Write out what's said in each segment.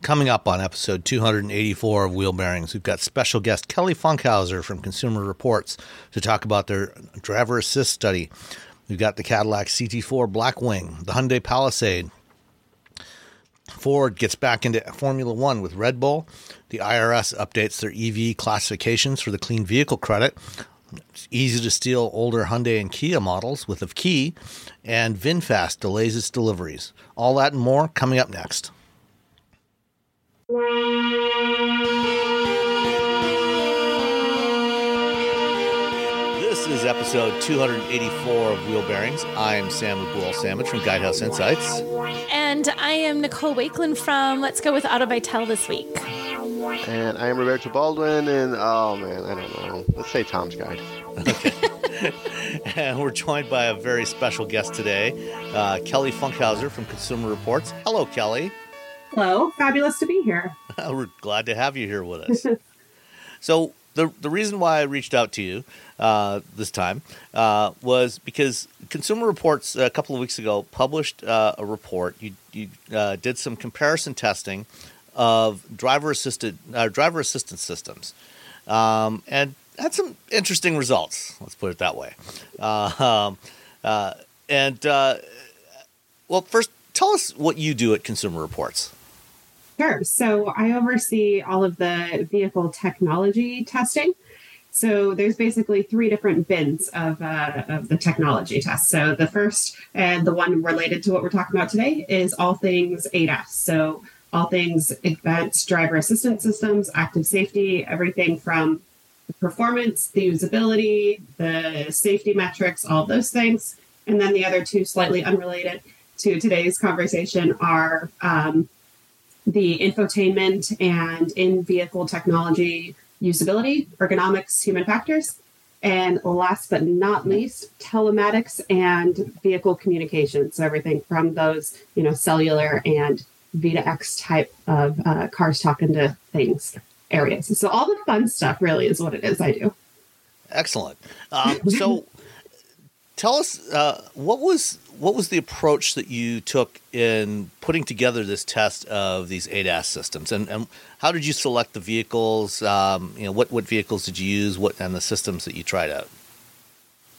Coming up on episode 284 of Wheel Bearings, we've got special guest Kelly Funkhouser from Consumer Reports to talk about their driver assist study. We've got the Cadillac CT4 Blackwing, the Hyundai Palisade. Ford gets back into Formula One with Red Bull. The IRS updates their EV classifications for the clean vehicle credit. It's easy to steal older Hyundai and Kia models with a key. And VinFast delays its deliveries. All that and more coming up next. This is episode 284 of Wheel Bearings. I am Sam Abuelsamid from Guidehouse Insights. And I am Nicole Wakeland from Let's Go with Auto by Tel this week. And I am Roberto Baldwin, and oh man, I don't know. Let's say Tom's Guide. Okay. And we're joined by a very special guest today, Kelly Funkhouser from Consumer Reports. Hello, Kelly. Hello. Fabulous to be here. We're glad to have you here with us. So the reason why I reached out to you this time was because Consumer Reports a couple of weeks ago published a report. You did some comparison testing of driver assistance systems and had some interesting results. Let's put it that way. Well, first, tell us what you do at Consumer Reports. Sure. So I oversee all of the vehicle technology testing. So there's basically three different bins of the technology test. So the first, and the one related to what we're talking about today, is all things ADAS. So all things advanced driver assistance systems, active safety, everything from the performance, the usability, the safety metrics, all those things. And then the other two, slightly unrelated to today's conversation, are the infotainment and in-vehicle technology, usability, ergonomics, human factors, and last but not least, telematics and vehicle communications. So everything from those, cellular and V2X type of cars talking to things areas. So all the fun stuff really is what it is I do. Excellent. So tell us what was the approach that you took in putting together this test of these ADAS systems, and how did you select the vehicles? What vehicles did you use? And the systems that you tried out?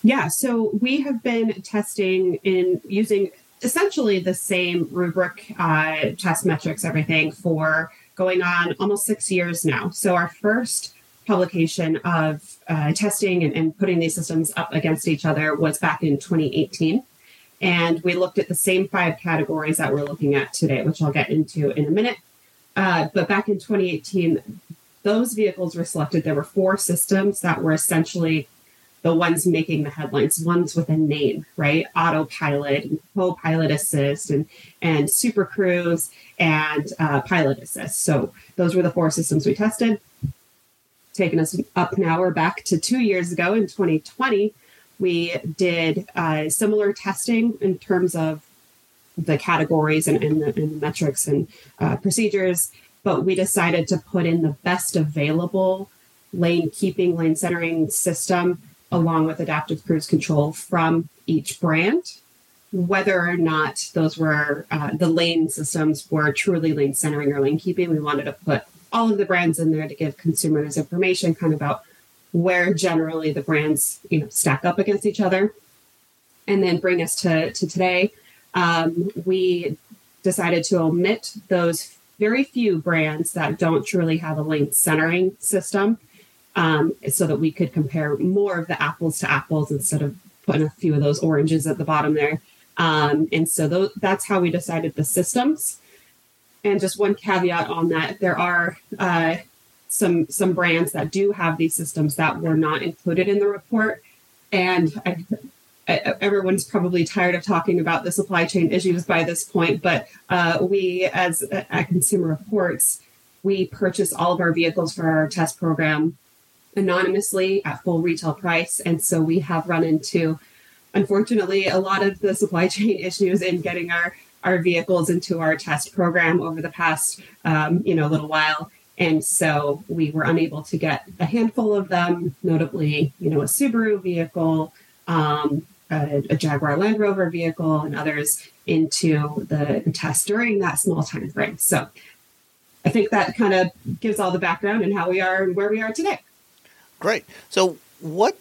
Yeah, so we have been testing in using essentially the same rubric, test metrics, everything, for going on almost 6 years now. So our first publication of testing and putting these systems up against each other was back in 2018. And we looked at the same five categories that we're looking at today, which I'll get into in a minute. But back in 2018, those vehicles were selected. There were four systems that were essentially the ones making the headlines, ones with a name, right? Autopilot, and co-pilot assist, and Super Cruise, and pilot assist. So those were the four systems we tested. Taking us up now, we're back to 2 years ago in 2020. We did similar testing in terms of the categories and the metrics and procedures, but we decided to put in the best available lane keeping, lane centering system along with adaptive cruise control from each brand, whether or not those were the lane systems were truly lane centering or lane keeping. We wanted to put all of the brands in there to give consumers information kind of about where generally the brands stack up against each other. And then bring us to today. We decided to omit those very few brands that don't truly have a lane centering system, so that we could compare more of the apples to apples instead of putting a few of those oranges at the bottom there. And so that's how we decided the systems. And just one caveat on that, there are some brands that do have these systems that were not included in the report. And everyone's probably tired of talking about the supply chain issues by this point, but we, as at Consumer Reports, we purchase all of our vehicles for our test program anonymously at full retail price. And so we have run into, unfortunately, a lot of the supply chain issues in getting our vehicles into our test program over the past, little while. And so we were unable to get a handful of them, notably, a Subaru vehicle, a Jaguar Land Rover vehicle, and others into the test during that small time frame. So I think that kind of gives all the background and how we are and where we are today. Great. So what,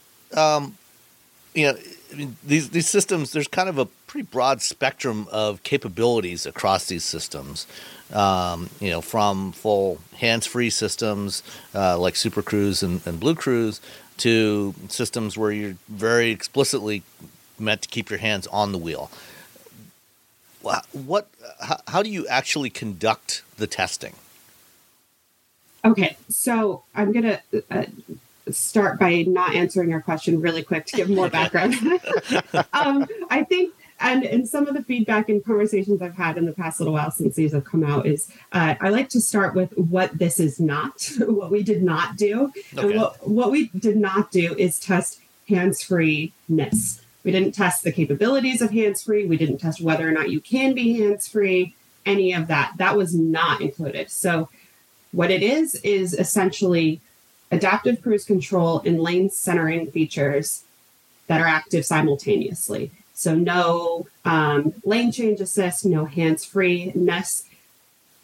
these systems, there's kind of a pretty broad spectrum of capabilities across these systems, from full hands-free systems like Super Cruise and Blue Cruise to systems where you're very explicitly meant to keep your hands on the wheel. How do you actually conduct the testing? Okay, so I'm going to start by not answering your question really quick to give more background. I think, and some of the feedback and conversations I've had in the past little while since these have come out is I like to start with what this is not, what we did not do. Okay. And what we did not do is test hands-freeness. We didn't test the capabilities of hands-free. We didn't test whether or not you can be hands-free, any of that. That was not included. So what it is essentially adaptive cruise control and lane centering features that are active simultaneously. So no lane change assist, no hands-freeness.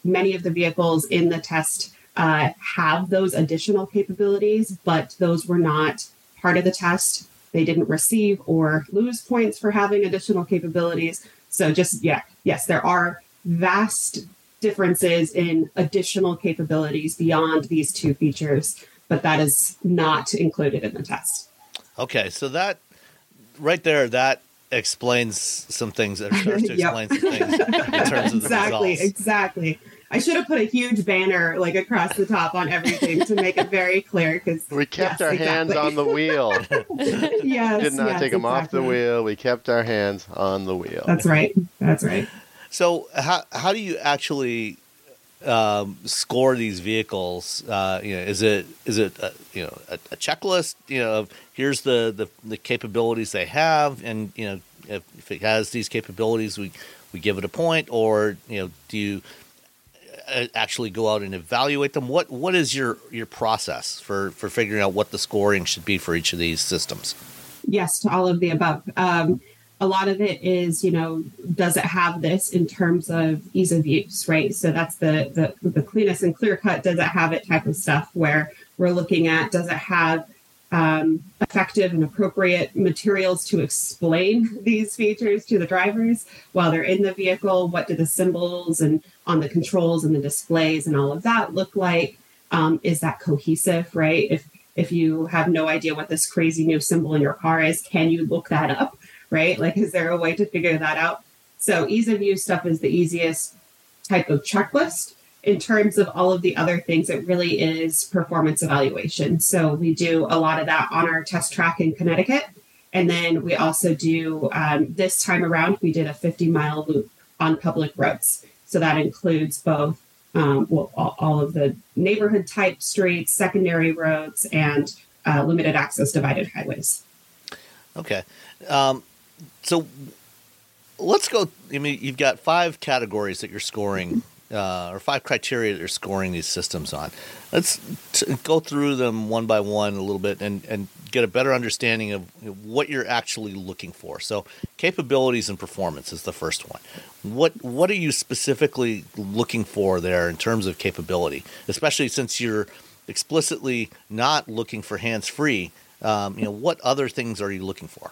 Many of the vehicles in the test have those additional capabilities, but those were not part of the test. They didn't receive or lose points for having additional capabilities. So there are vast differences in additional capabilities beyond these two features, but that is not included in the test. Okay, so that right there, that explains some things. It starts to explain some things in terms of the results. Exactly. I should have put a huge banner across the top on everything to make it very clear, because we kept our hands on the wheel. Yes, did not take them off the wheel. We kept our hands on the wheel. That's right. So how do you actually score these vehicles? Is it a checklist? Of here's the capabilities they have, and if it has these capabilities, we give it a point, or do you actually go out and evaluate them? What is your process for figuring out what the scoring should be for each of these systems? Yes, to all of the above. A lot of it is, does it have this in terms of ease of use, right? So that's the cleanest and clear cut, does it have it type of stuff, where we're looking at, does it have effective and appropriate materials to explain these features to the drivers while they're in the vehicle? What do the symbols and on the controls and the displays and all of that look like? Is that cohesive, right? If you have no idea what this crazy new symbol in your car is, can you look that up? Right? Is there a way to figure that out? So ease of use stuff is the easiest type of checklist. In terms of all of the other things, it really is performance evaluation. So we do a lot of that on our test track in Connecticut. And then we also do, this time around, we did a 50-mile loop on public roads. So that includes both all of the neighborhood type streets, secondary roads, and limited access divided highways. Okay. So let's go. You've got 5 categories that you're scoring, or 5 criteria that you're scoring these systems on. Let's go through them one by one a little bit and get a better understanding of what you're actually looking for. So capabilities and performance is the first one. What are you specifically looking for there in terms of capability, especially since you're explicitly not looking for hands-free? What other things are you looking for?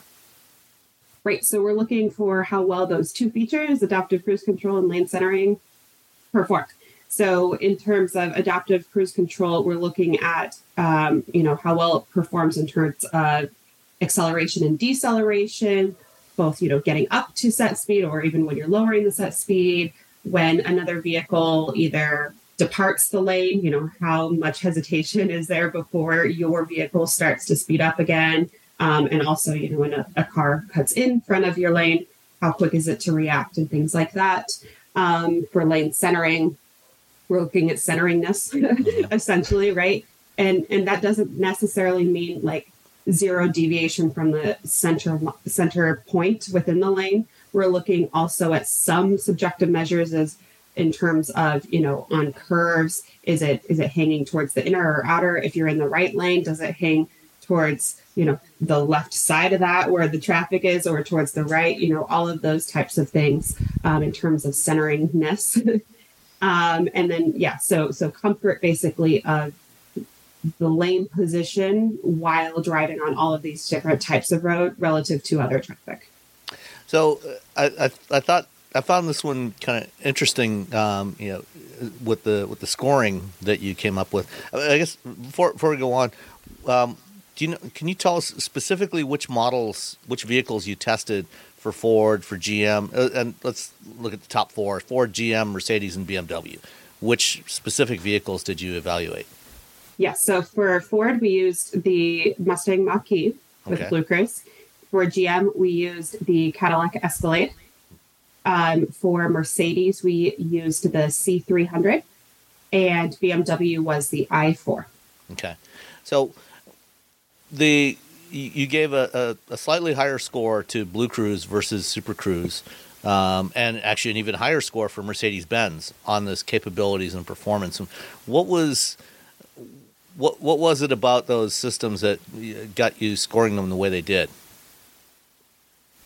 Right. So we're looking for how well those two features, adaptive cruise control and lane centering, perform. So in terms of adaptive cruise control, we're looking at, how well it performs in terms of acceleration and deceleration, both, getting up to set speed or even when you're lowering the set speed, when another vehicle either departs the lane, how much hesitation is there before your vehicle starts to speed up again. And also, when a car cuts in front of your lane, how quick is it to react and things like that. For lane centering, we're looking at centeringness, essentially, right? And that doesn't necessarily mean like zero deviation from the center point within the lane. We're looking also at some subjective measures as in terms of, on curves, is it hanging towards the inner or outer? If you're in the right lane, does it hang towards, the left side of that where the traffic is or towards the right? All of those types of things in terms of centeringness. So comfort basically of the lane position while driving on all of these different types of road relative to other traffic. So I found this one kind of interesting, with the scoring that you came up with. I guess before we go on, can you tell us specifically which vehicles you tested for Ford, for GM, and let's look at the top four: Ford, GM, Mercedes, and BMW. Which specific vehicles did you evaluate? Yeah, so for Ford, we used the Mustang Mach-E with Blue Cruise. For GM, we used the Cadillac Escalade. For Mercedes, we used the C300, and BMW was the I4. Okay, so you gave a slightly higher score to Blue Cruise versus Super Cruise, and actually an even higher score for Mercedes-Benz on those capabilities and performance. What was it about those systems that got you scoring them the way they did?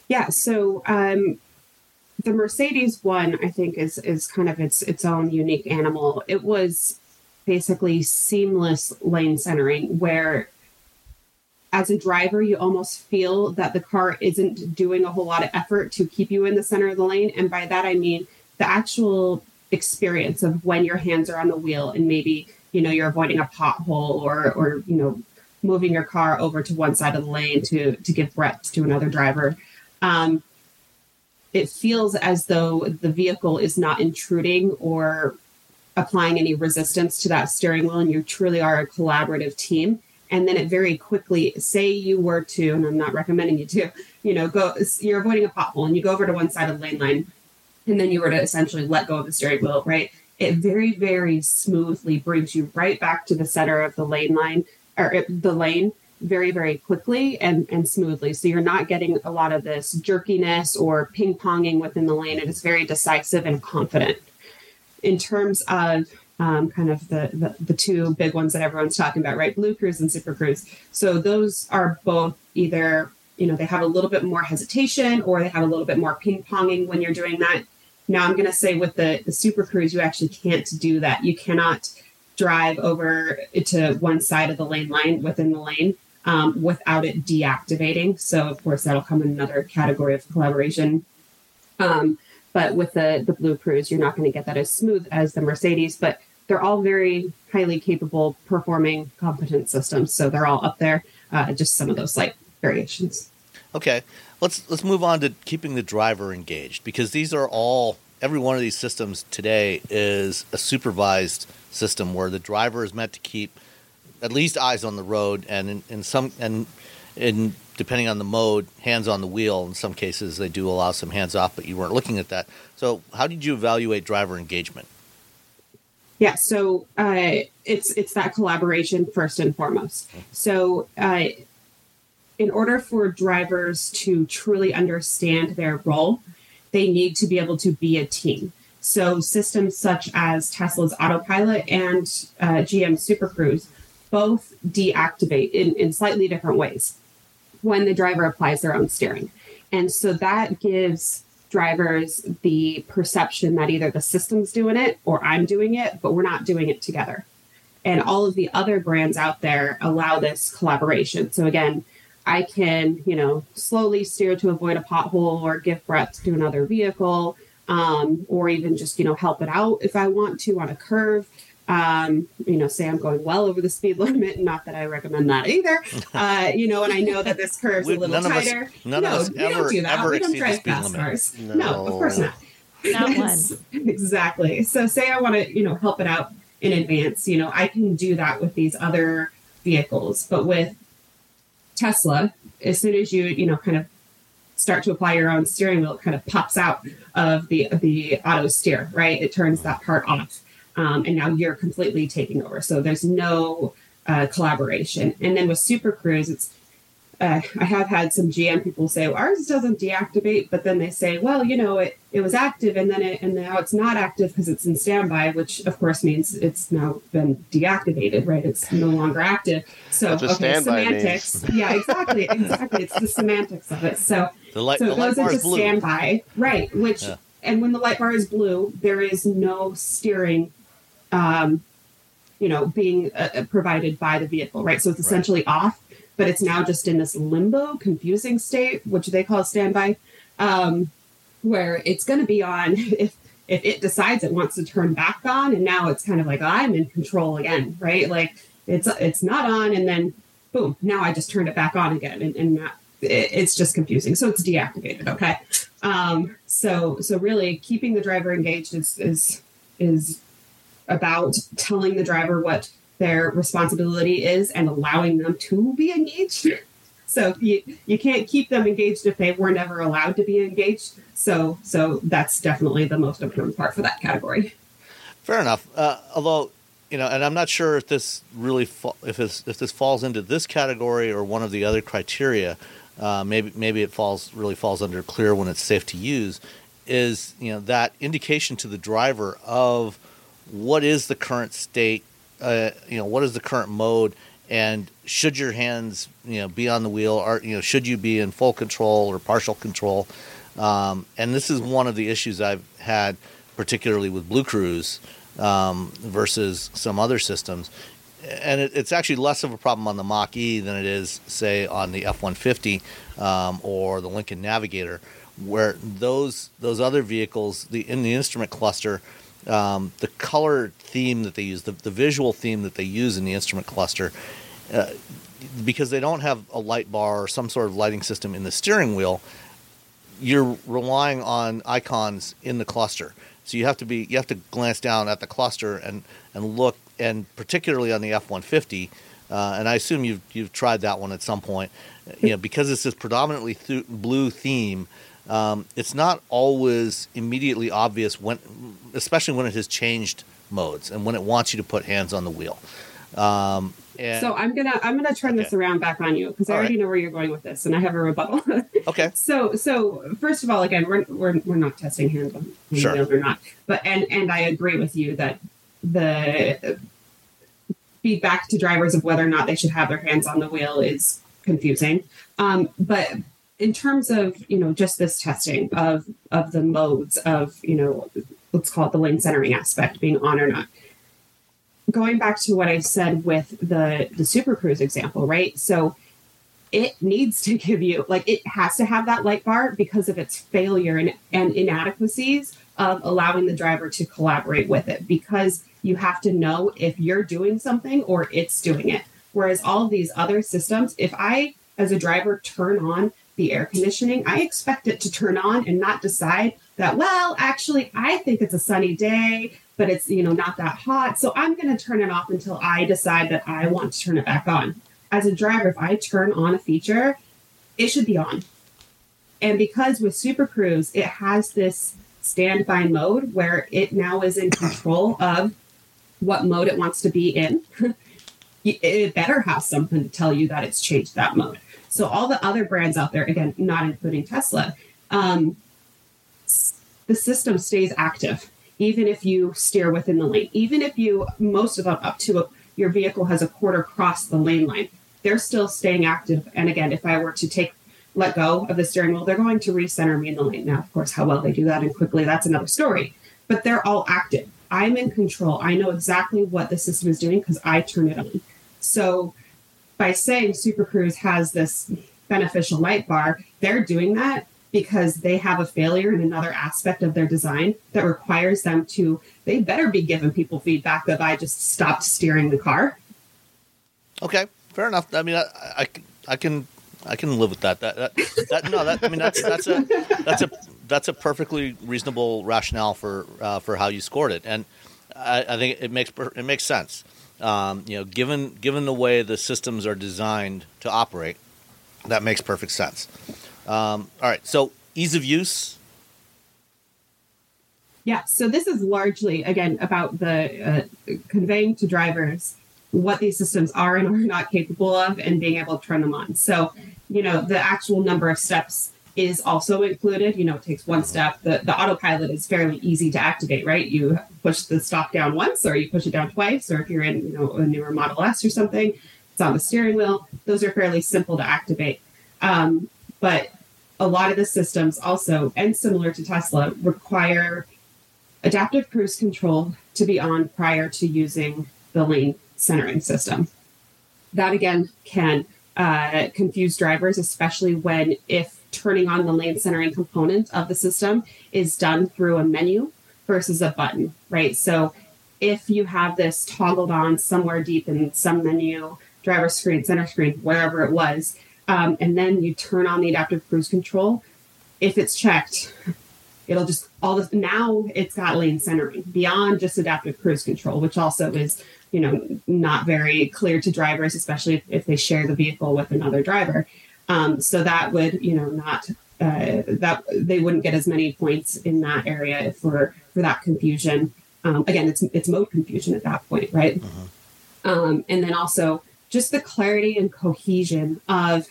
Yeah, so the Mercedes one, I think, is kind of its own unique animal. It was basically seamless lane centering, where as a driver, you almost feel that the car isn't doing a whole lot of effort to keep you in the center of the lane. And by that, I mean the actual experience of when your hands are on the wheel and maybe, you're avoiding a pothole or moving your car over to one side of the lane to give breadth to another driver. It feels as though the vehicle is not intruding or applying any resistance to that steering wheel, and you truly are a collaborative team. And then it very quickly, say you were to, and I'm not recommending you to, you're avoiding a pothole and you go over to one side of the lane line, and then you were to essentially let go of the steering wheel, right? It very, very smoothly brings you right back to the center of the lane line or the lane very, very quickly and smoothly. So you're not getting a lot of this jerkiness or ping-ponging within the lane. It is very decisive and confident. In terms of kind of the two big ones that everyone's talking about, right? Blue Cruise and Super Cruise. So those are both either, they have a little bit more hesitation or they have a little bit more ping-ponging when you're doing that. Now, I'm going to say with the Super Cruise, you actually can't do that. You cannot drive over to one side of the lane line within the lane without it deactivating. So, of course, that'll come in another category of collaboration. But with the Blue Cruise, you're not going to get that as smooth as the Mercedes. But they're all very highly capable, performing, competent systems. So they're all up there, just some of those slight variations. Okay. Let's move on to keeping the driver engaged, because these are all, every one of these systems today is a supervised system where the driver is meant to keep at least eyes on the road and in depending on the mode, hands on the wheel. In some cases, they do allow some hands off, but you weren't looking at that. So how did you evaluate driver engagement? Yeah, so it's that collaboration first and foremost. So in order for drivers to truly understand their role, they need to be able to be a team. So systems such as Tesla's Autopilot and GM Super Cruise both deactivate in slightly different ways when the driver applies their own steering. And so that gives drivers the perception that either the system's doing it or I'm doing it, but we're not doing it together. And all of the other brands out there allow this collaboration. So again, I can, slowly steer to avoid a pothole or give breath to another vehicle. or even just, you know, help it out if I want to on a curve. You know, say I'm going well over the speed limit, not that I recommend that either. You know, and I know that this curve's a little tighter. No, we don't do that. We don't drive fast cars. No, of course not. Not one. Exactly. So say I want to, you know, help it out in advance, you know, I can do that with these other vehicles, but with Tesla, as soon as you, you know, kind of start to apply your own steering wheel, it kind of pops out of the auto steer, right? It turns that part off. And now you're completely taking over. So there's no collaboration. And then with Super Cruise, it's I have had some GM people say, well, ours doesn't deactivate, but then they say, well, you know, it was active and then now it's not active because it's in standby, which of course means it's now been deactivated, right? It's no longer active. So okay, semantics. Yeah, exactly. Exactly. It's the semantics of it. So the light bar is blue. Standby, right? Which and when the light bar is blue, there is no steering you know, being provided by the vehicle, right? So it's essentially off. But it's now just in this limbo, confusing state, which they call standby, where it's going to be on if it decides it wants to turn back on. And now it's kind of like, oh, I'm in control again, right? Like it's not on. And then, boom, now I just turned it back on again. And it's just confusing. So it's deactivated. Okay. So really keeping the driver engaged is about telling the driver what their responsibility is and allowing them to be engaged. So you can't keep them engaged if they were never allowed to be engaged. So that's definitely the most important part for that category. Fair enough. Although, you know, and I'm not sure if this really if this falls into this category or one of the other criteria. Maybe it falls under clear when it's safe to use. Is, you know, that indication to the driver of what is the current state. You know, what is the current mode, and should your hands, you know, be on the wheel, or, you know, should you be in full control or partial control? And this is one of the issues I've had, particularly with Blue Cruise versus some other systems. And it's actually less of a problem on the Mach-E than it is, say, on the F-150 or the Lincoln Navigator, where those other vehicles, in the instrument cluster, the color theme that they use, the visual theme that they use in the instrument cluster, because they don't have a light bar or some sort of lighting system in the steering wheel, you're relying on icons in the cluster. So you have to glance down at the cluster and look, and particularly on the F-150, and I assume you've tried that one at some point, you know, because it's this predominantly blue theme. It's not always immediately obvious when, especially when it has changed modes and when it wants you to put hands on the wheel. So I'm gonna turn this around back on you because I already know where you're going with this, and I have a rebuttal. Okay. So first of all, again, we're not testing hands on the wheels or not, but and I agree with you that the feedback to drivers of whether or not they should have their hands on the wheel is confusing, but. In terms of, you know, just this testing of the modes of, you know, let's call it the lane centering aspect being on or not. Going back to what I said with the Super Cruise example, right? So it needs to give you, like, it has to have that light bar because of its failure and inadequacies of allowing the driver to collaborate with it, because you have to know if you're doing something or it's doing it. Whereas all of these other systems, if I, as a driver, turn on the air conditioning, I expect it to turn on and not decide that, well, actually, I think it's a sunny day, but it's, you know, not that hot. So I'm going to turn it off until I decide that I want to turn it back on. As a driver, if I turn on a feature, it should be on. And because with Super Cruise, it has this standby mode where it now is in control of what mode it wants to be in. It better have something to tell you that it's changed that mode. So all the other brands out there, again, not including Tesla, the system stays active, even if you steer within the lane, even if you, most of them up to your vehicle has a quarter crossed the lane line, they're still staying active. And again, if I were to let go of the steering wheel, they're going to recenter me in the lane. Now, of course, how well they do that and quickly, that's another story, but they're all active. I'm in control. I know exactly what the system is doing because I turn it on. So by saying Super Cruise has this beneficial light bar, they're doing that because they have a failure in another aspect of their design that requires them to, they better be giving people feedback that I just stopped steering the car. Okay, fair enough. I mean, I can live with that. That's a perfectly reasonable rationale for how you scored it, and I think it makes sense. Given the way the systems are designed to operate, that makes perfect sense. All right, so ease of use. Yeah, so this is largely again about the conveying to drivers what these systems are and are not capable of, and being able to turn them on. So, the actual number of steps is also included. It takes one step. The autopilot is fairly easy to activate, right? You push the stop down once, or you push it down twice, or if you're in a newer Model S or something, it's on the steering wheel. Those are fairly simple to activate. But a lot of the systems also, and similar to Tesla, require adaptive cruise control to be on prior to using the lane centering system. That again can confuse drivers, especially if turning on the lane centering component of the system is done through a menu versus a button, right? So if you have this toggled on somewhere deep in some menu, driver screen, center screen, wherever it was, and then you turn on the adaptive cruise control, if it's checked, it'll just now it's got lane centering beyond just adaptive cruise control, which also is not very clear to drivers, especially if they share the vehicle with another driver. So that would, that they wouldn't get as many points in that area for that confusion. Again, it's mode confusion at that point, right? Uh-huh. And then also just the clarity and cohesion of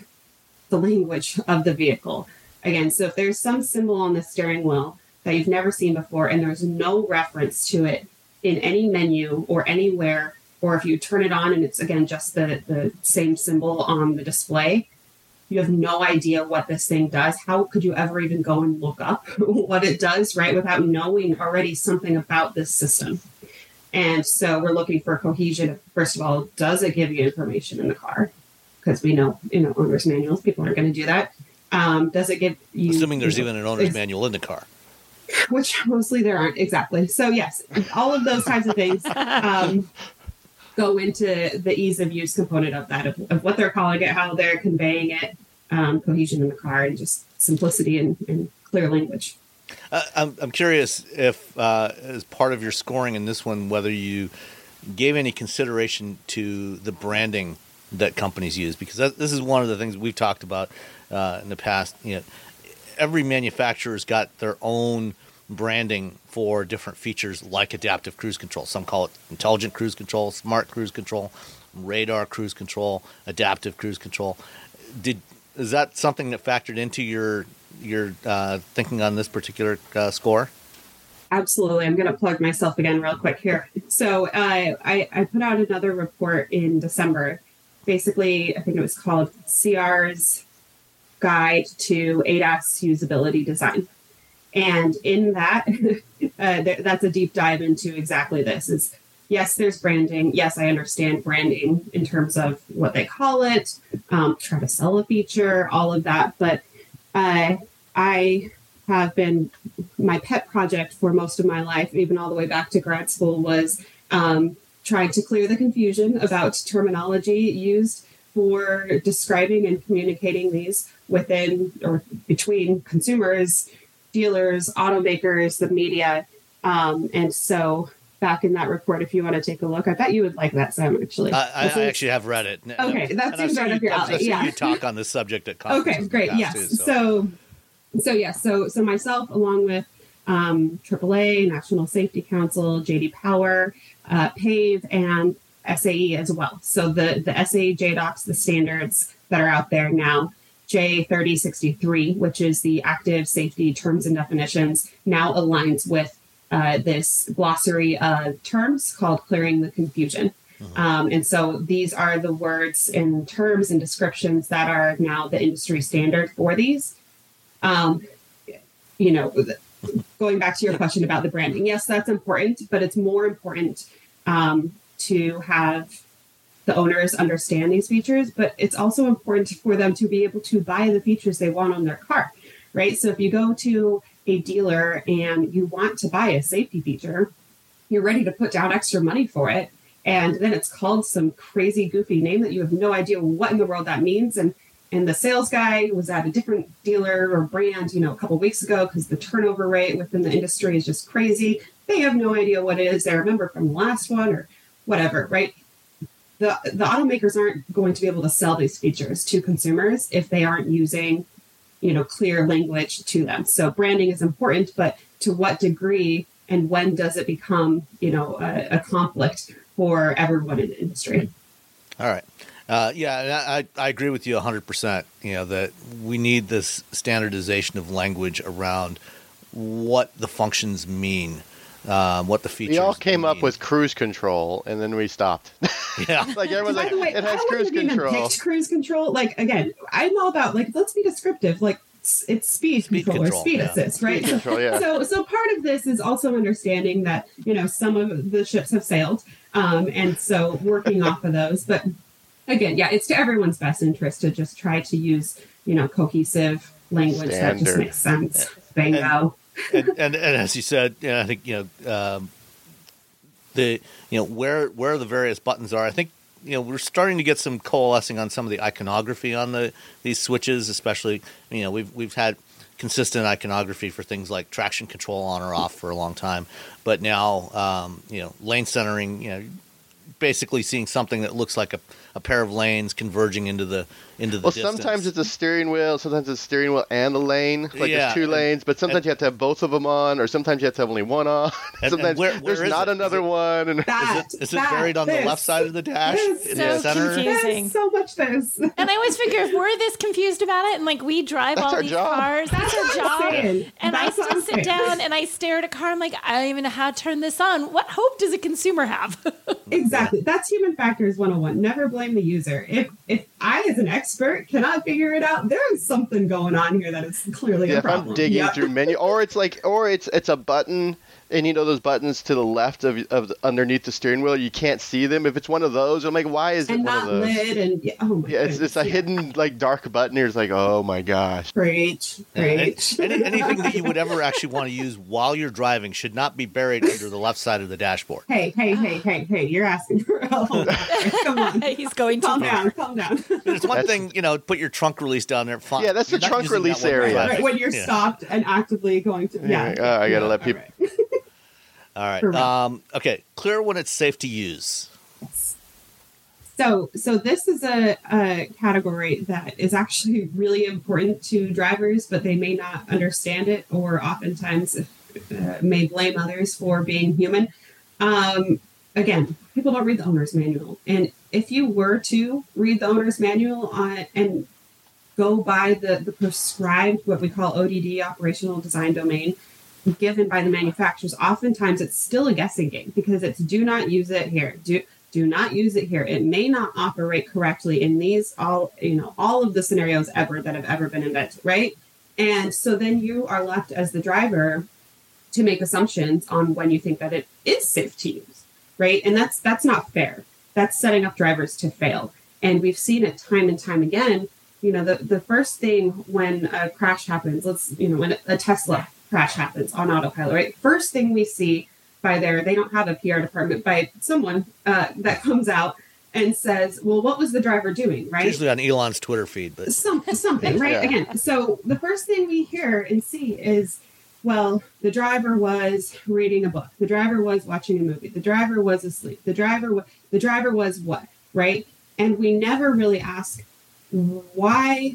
the language of the vehicle. Again, so if there's some symbol on the steering wheel that you've never seen before and there's no reference to it in any menu or anywhere, or if you turn it on and it's, again, just the same symbol on the display, you have no idea what this thing does. How could you ever even go and look up what it does, right, without knowing already something about this system? And so we're looking for cohesion. First of all, does it give you information in the car? Because we know, owner's manuals, people are going to do that. Does it give you... Assuming there's even an owner's manual in the car. Which mostly there aren't, exactly. So yes, all of those kinds of things go into the ease of use component of that, of what they're calling it, how they're conveying it, cohesion in the car, and just simplicity and clear language. I'm curious if, as part of your scoring in this one, whether you gave any consideration to the branding that companies use, because this is one of the things we've talked about in the past. Every manufacturer's got their own branding for different features like adaptive cruise control. Some call it intelligent cruise control, smart cruise control, radar cruise control, adaptive cruise control. Is that something that factored into your thinking on this particular score? Absolutely. I'm going to plug myself again real quick here. So I put out another report in December. Basically, I think it was called CR's Guide to ADAS Usability Design. And in that, that's a deep dive into exactly this. Is yes, there's branding. Yes, I understand branding in terms of what they call it, try to sell a feature, all of that. But I have been, my pet project for most of my life, even all the way back to grad school, was trying to clear the confusion about terminology used for describing and communicating these within or between consumers, dealers, automakers, the media. And so back in that report, if you want to take a look, I bet you would like that, Sam, actually. I actually have read it. Okay, that seems right up your alley. Yeah. You talk on this subject at conference. Okay, great, yes. Too, so myself, along with AAA, National Safety Council, J.D. Power, PAVE, and SAE as well. So the SAE JDocs, the standards that are out there now, J3063, which is the active safety terms and definitions, now aligns with this glossary of terms called Clearing the Confusion. Uh-huh. And so these are the words and terms and descriptions that are now the industry standard for these. Going back to your question about the branding, yes, that's important, but it's more important to have the owners understand these features, but it's also important for them to be able to buy the features they want on their car, right? So if you go to a dealer and you want to buy a safety feature, you're ready to put down extra money for it. And then it's called some crazy, goofy name that you have no idea what in the world that means. And the sales guy was at a different dealer or brand, you know, a couple of weeks ago, because the turnover rate within the industry is just crazy. They have no idea what it is they remember from the last one or whatever, right? The automakers aren't going to be able to sell these features to consumers if they aren't using, you know, clear language to them. So branding is important, but to what degree and when does it become, you know, a conflict for everyone in the industry? All right. Yeah, I agree with you 100%, you know, that we need this standardization of language around what the functions mean, what the features mean. We all came up with cruise control, and then we stopped. Yeah. Like, everyone's like, it has cruise control. Even pitched cruise control. Like, again, I'm all about, like, let's be descriptive. Like, it's speed control or speed assist, right? Speed control, yeah. So part of this is also understanding that, you know, some of the ships have sailed, and so working off of those. But again, yeah, it's to everyone's best interest to just try to use, you know, cohesive language standard that just makes sense. Bingo. And as you said, you know, I think, you know, where the various buttons are. I think, you know, we're starting to get some coalescing on some of the iconography on these switches, especially, you know, we've had consistent iconography for things like traction control on or off for a long time, but now, you know, lane centering, you know, basically seeing something that looks like a pair of lanes converging into the distance. Well, sometimes it's a steering wheel. Sometimes it's a steering wheel and a lane. Like, yeah, there's two lanes. But sometimes you have to have both of them on, or sometimes you have to have only one on. Sometimes where there's not another one. Is it buried on the left side of the dash? It's so confusing. So much this. And I always figure, if we're this confused about it, and like we drive all these cars, that's our job. And I still sit down and I stare at a car. I'm like, I don't even know how to turn this on. What hope does a consumer have? Exactly. That's human factors 101. Never blame the user. If I, as an expert, cannot figure it out, there is something going on here that is clearly a problem. I'm digging through menu, or it's like, or it's a button, and you know those buttons to the left of underneath the steering wheel, you can't see them. If it's one of those, I'm like, why is it one of those? It's a hidden like dark button. It's like, oh my gosh. Preach. And anything that you would ever actually want to use while you're driving should not be buried under the left side of the dashboard. Hey! You're asking for help. Come on. He's going too far. Calm down. There's one thing, you know, put your trunk release down there. Fine. Yeah, that's the trunk release area. Right, when you're stopped and actively going to. Yeah. I gotta let people. Right. All right. Okay. Clear when it's safe to use. Yes. So this is a category that is actually really important to drivers, but they may not understand it, or oftentimes may blame others for being human. Again, people don't read the owner's manual. And if you were to read the owner's manual and go by the prescribed, what we call ODD, operational design domain, given by the manufacturers, oftentimes it's still a guessing game, because it's do not use it here. Do not use it here. It may not operate correctly in these all of the scenarios ever that have ever been invented, right? And so then you are left as the driver to make assumptions on when you think that it is safe to use, right? And that's not fair. That's setting up drivers to fail. And we've seen it time and time again. You know, the first thing when a crash happens, when a Tesla crash happens on autopilot, right? First thing we see they don't have a PR department, by someone that comes out and says, well, what was the driver doing, right? Usually on Elon's Twitter feed. But something, right? Yeah. Again, so the first thing we hear and see is, well, the driver was reading a book. The driver was watching a movie. The driver was asleep. The driver was what, right? And we never really ask, why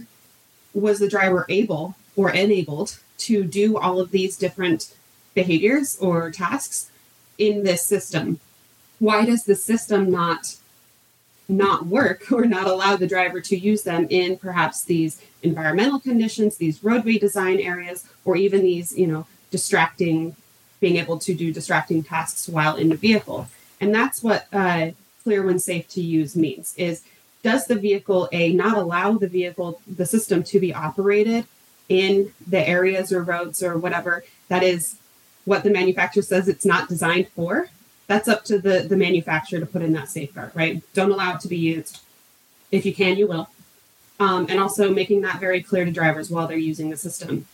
was the driver able or enabled to do all of these different behaviors or tasks in this system? Why does the system not work or not allow the driver to use them in perhaps these environmental conditions, these roadway design areas, or even these, you know, being able to do distracting tasks while in the vehicle? And that's what clear when safe to use means, is does the vehicle not allow the system to be operated in the areas or roads or whatever that is what the manufacturer says it's not designed for? That's up to the manufacturer to put in that safeguard, right? Don't allow it to be used. If you can, you will. And also making that very clear to drivers while they're using the system.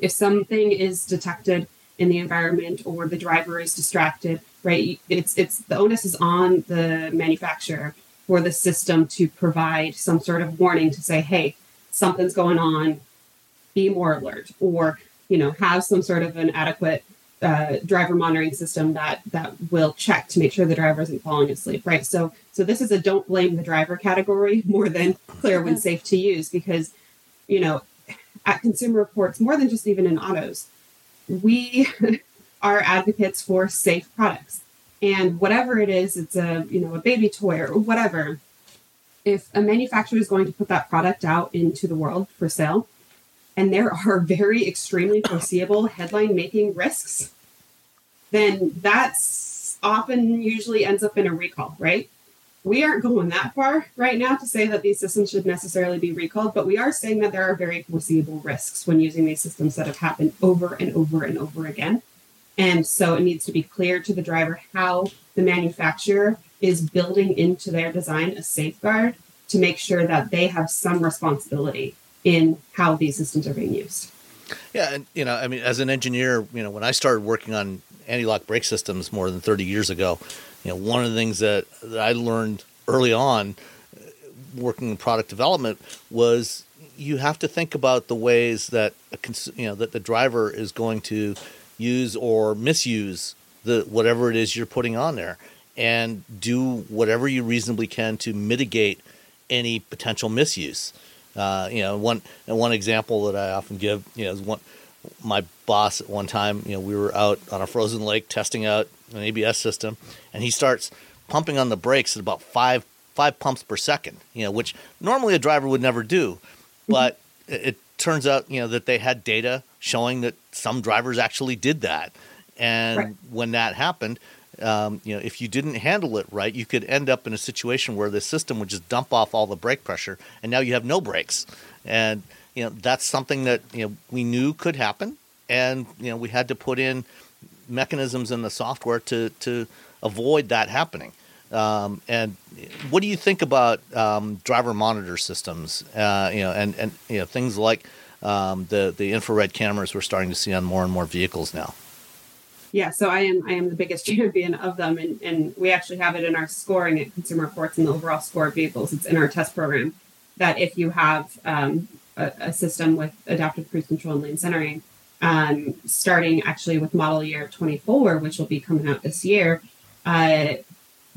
If something is detected in the environment or the driver is distracted, right, it's the onus is on the manufacturer for the system to provide some sort of warning to say, hey, something's going on, be more alert, or, you know, have some sort of an adequate driver monitoring system that will check to make sure the driver isn't falling asleep, right? So this is a don't blame the driver category more than clear when safe to use, because, you know, at Consumer Reports, more than just even in autos, we are advocates for safe products. And whatever it is, it's a, you know, a baby toy or whatever. If a manufacturer is going to put that product out into the world for sale, and there are very extremely foreseeable headline-making risks, then that's often usually ends up in a recall, right? We aren't going that far right now to say that these systems should necessarily be recalled, but we are saying that there are very foreseeable risks when using these systems that have happened over and over and over again. And so it needs to be clear to the driver how the manufacturer is building into their design a safeguard to make sure that they have some responsibility in how these systems are being used. Yeah. And, you know, I mean, as an engineer, you know, when I started working on anti-lock brake systems more than 30 years ago, you know, one of the things that I learned early on working in product development was you have to think about the ways that, you know, that the driver is going to use or misuse the whatever it is you're putting on there, and do whatever you reasonably can to mitigate any potential misuse. You know, one example that I often give, you know, is my boss at one time, you know, we were out on a frozen lake testing out an ABS system, and he starts pumping on the brakes at about five pumps per second, you know, which normally a driver would never do. But it turns out, you know, that they had data showing that some drivers actually did that. And right. When that happened, you know, if you didn't handle it right, you could end up in a situation where the system would just dump off all the brake pressure, and now you have no brakes. And, you know, that's something that, you know, we knew could happen. And, you know, we had to put in mechanisms in the software to avoid that happening. And what do you think about driver monitor systems, you know, and you know, things like the infrared cameras we're starting to see on more and more vehicles now? Yeah, so I am the biggest champion of them, and we actually have it in our scoring at Consumer Reports and the overall score of vehicles. It's in our test program that if you have a system with adaptive cruise control and lane centering, starting actually with model year 24, which will be coming out this year,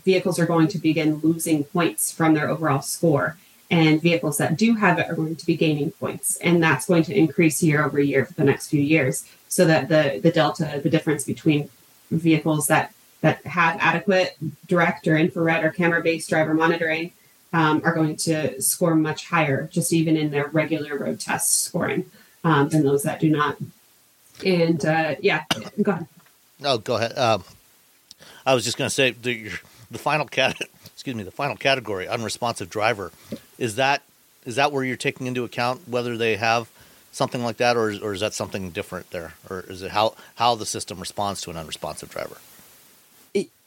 vehicles are going to begin losing points from their overall score. And vehicles that do have it are going to be gaining points. And that's going to increase year over year for the next few years, so that the delta, the difference between vehicles that have adequate direct or infrared or camera-based driver monitoring are going to score much higher, just even in their regular road test scoring, than those that do not. And, yeah, go ahead. No, go ahead. I was just going to say the final category, unresponsive driver, is that where you're taking into account whether they have something like that, or is that something different there? Or is it how the system responds to an unresponsive driver?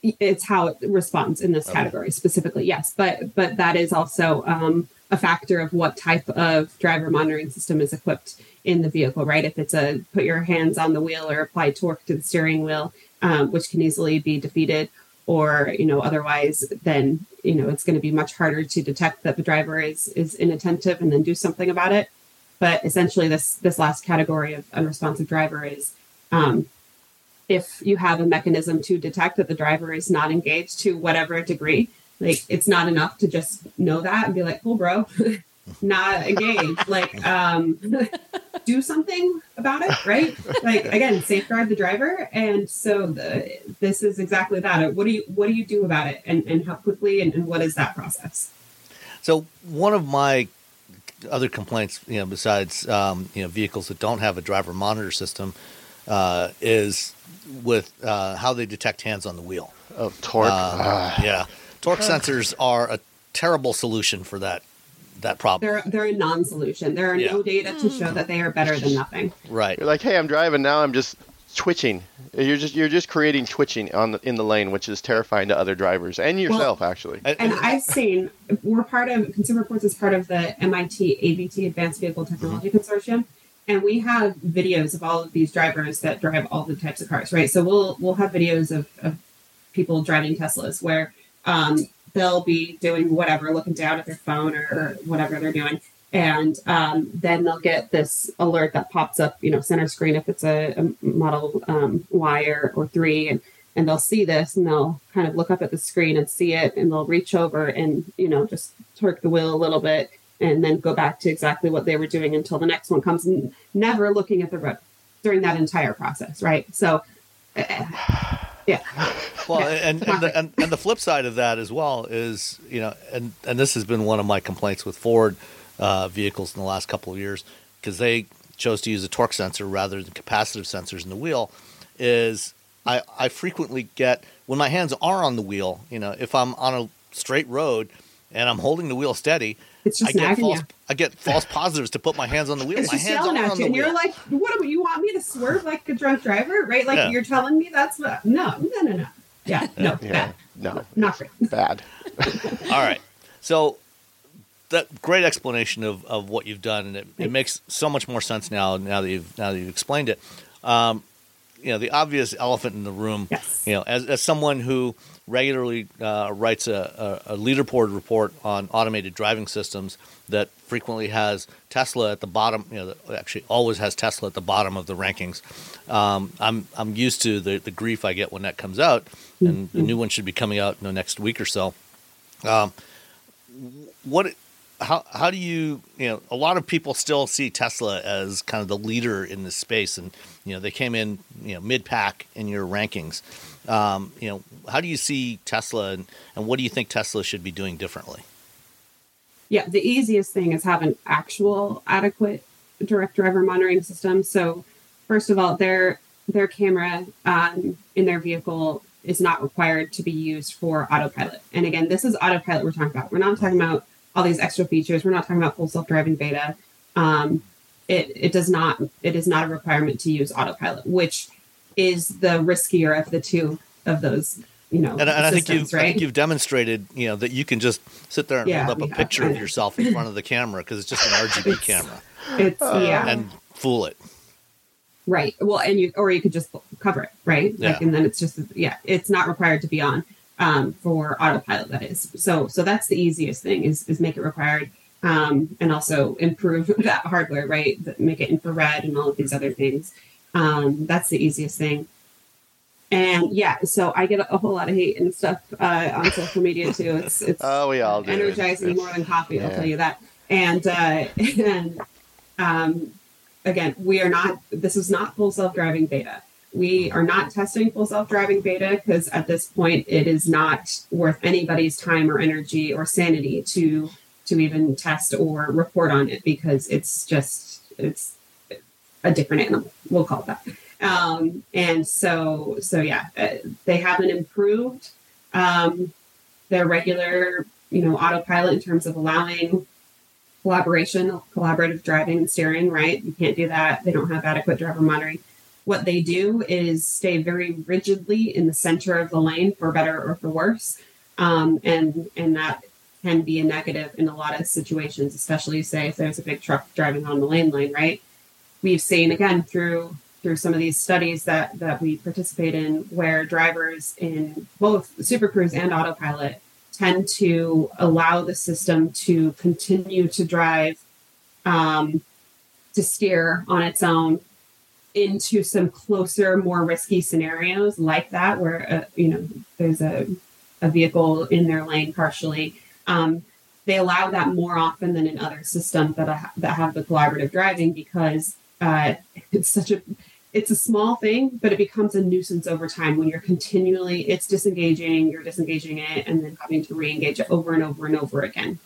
It's how it responds in this category specifically, yes. But that is also a factor of what type of driver monitoring system is equipped in the vehicle, right? If it's a put your hands on the wheel or apply torque to the steering wheel, which can easily be defeated, or, you know, otherwise, then, you know, it's going to be much harder to detect that the driver is inattentive and then do something about it. But essentially, this last category of unresponsive driver is if you have a mechanism to detect that the driver is not engaged to whatever degree, like it's not enough to just know that and be like, cool, bro, not engaged. Like, do something about it, right? Like, again, safeguard the driver. And so this is exactly that. What do you do about it, and how quickly, and what is that process? So one of my other complaints, you know, besides, you know, vehicles that don't have a driver monitor system, is with, how they detect hands on the wheel. Oh, torque. Yeah. Torque sensors are a terrible solution for that problem. They're a non-solution. There are no data to show that they are better than nothing. Right. You're like, hey, I'm driving now. I'm just twitching. You're just creating twitching in the lane, which is terrifying to other drivers and yourself, actually. And I've seen Consumer Reports is part of the MIT AVT Advanced Vehicle Technology Consortium, And we have videos of all of these drivers that drive all the types of cars, right? So we'll have videos of people driving Teslas where they'll be doing whatever, looking down at their phone or whatever they're doing. And then they'll get this alert that pops up, you know, center screen if it's a model Y or 3. And they'll see this and they'll kind of look up at the screen and see it. And they'll reach over and, you know, just torque the wheel a little bit and then go back to exactly what they were doing until the next one comes, and never looking at the road during that entire process, right? So, yeah. Well, and the flip side of that as well is, you know, and this has been one of my complaints with Ford vehicles in the last couple of years, because they chose to use a torque sensor rather than capacitive sensors in the wheel, is I frequently get, when my hands are on the wheel, you know, if I'm on a straight road and I'm holding the wheel steady, I get false positives to put my hands on the wheel. It's my hands are on the wheel. You're like, what? You want me to swerve like a drunk driver, right? Like, yeah. You're telling me that's what? No. Yeah, no, yeah. Bad. No, not great. Bad. All right. So that great explanation of what you've done, and it makes so much more sense now that you've explained it. You know, the obvious elephant in the room. Yes. You know, as someone who regularly writes a leaderboard report on automated driving systems that frequently has Tesla at the bottom, you know, that actually always has Tesla at the bottom of the rankings. I'm used to the grief I get when that comes out, and the new one should be coming out in the next week or so. How do you know, a lot of people still see Tesla as kind of the leader in this space, and, you know, they came in, you know, mid-pack in your rankings. You know, how do you see Tesla, and what do you think Tesla should be doing differently? Yeah, the easiest thing is have an actual adequate direct driver monitoring system. So first of all, their camera in their vehicle is not required to be used for autopilot. And again, this is autopilot we're talking about. We're not talking about all these extra features. We're not talking about full self-driving beta. It is not a requirement to use autopilot, which is the riskier of the two of those, you know, and systems, I think you've demonstrated, you know, that you can just sit there and hold up a picture of yourself in front of the camera, because it's just an RGB camera. It's and fool it. Right. Well, and you could just cover it, right? Yeah. Like, and then it's just, it's not required to be on for autopilot, that is. So that's the easiest thing is make it required, and also improve that hardware, right? Make it infrared and all of these other things. That's the easiest thing. And so I get a whole lot of hate and stuff on social media too. It's we all do. Energizing more than coffee, I'll tell you that. And again, this is not full self-driving beta. We are not testing full self-driving beta because at this point it is not worth anybody's time or energy or sanity to even test or report on it, because it's a different animal. We'll call it that. They haven't improved their regular, you know, autopilot in terms of allowing collaborative driving and steering, right? You can't do that. They don't have adequate driver monitoring. What they do is stay very rigidly in the center of the lane, for better or for worse. And that can be a negative in a lot of situations, especially say if there's a big truck driving on the lane, right? We've seen, again, through some of these studies that we participate in, where drivers in both Super Cruise and Autopilot tend to allow the system to continue to drive, to steer on its own into some closer, more risky scenarios like that, where, you know, there's a vehicle in their lane partially. They allow that more often than in other systems that have the collaborative driving, because it's a small thing, but it becomes a nuisance over time when you're continually, it's disengaging, you're disengaging it, and then having to re-engage it over and over and over again.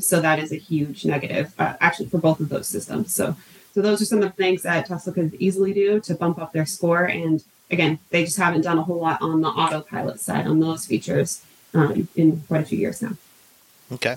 So that is a huge negative, actually, for both of those systems. So those are some of the things that Tesla could easily do to bump up their score. And again, they just haven't done a whole lot on the autopilot side on those features in quite a few years now. Okay.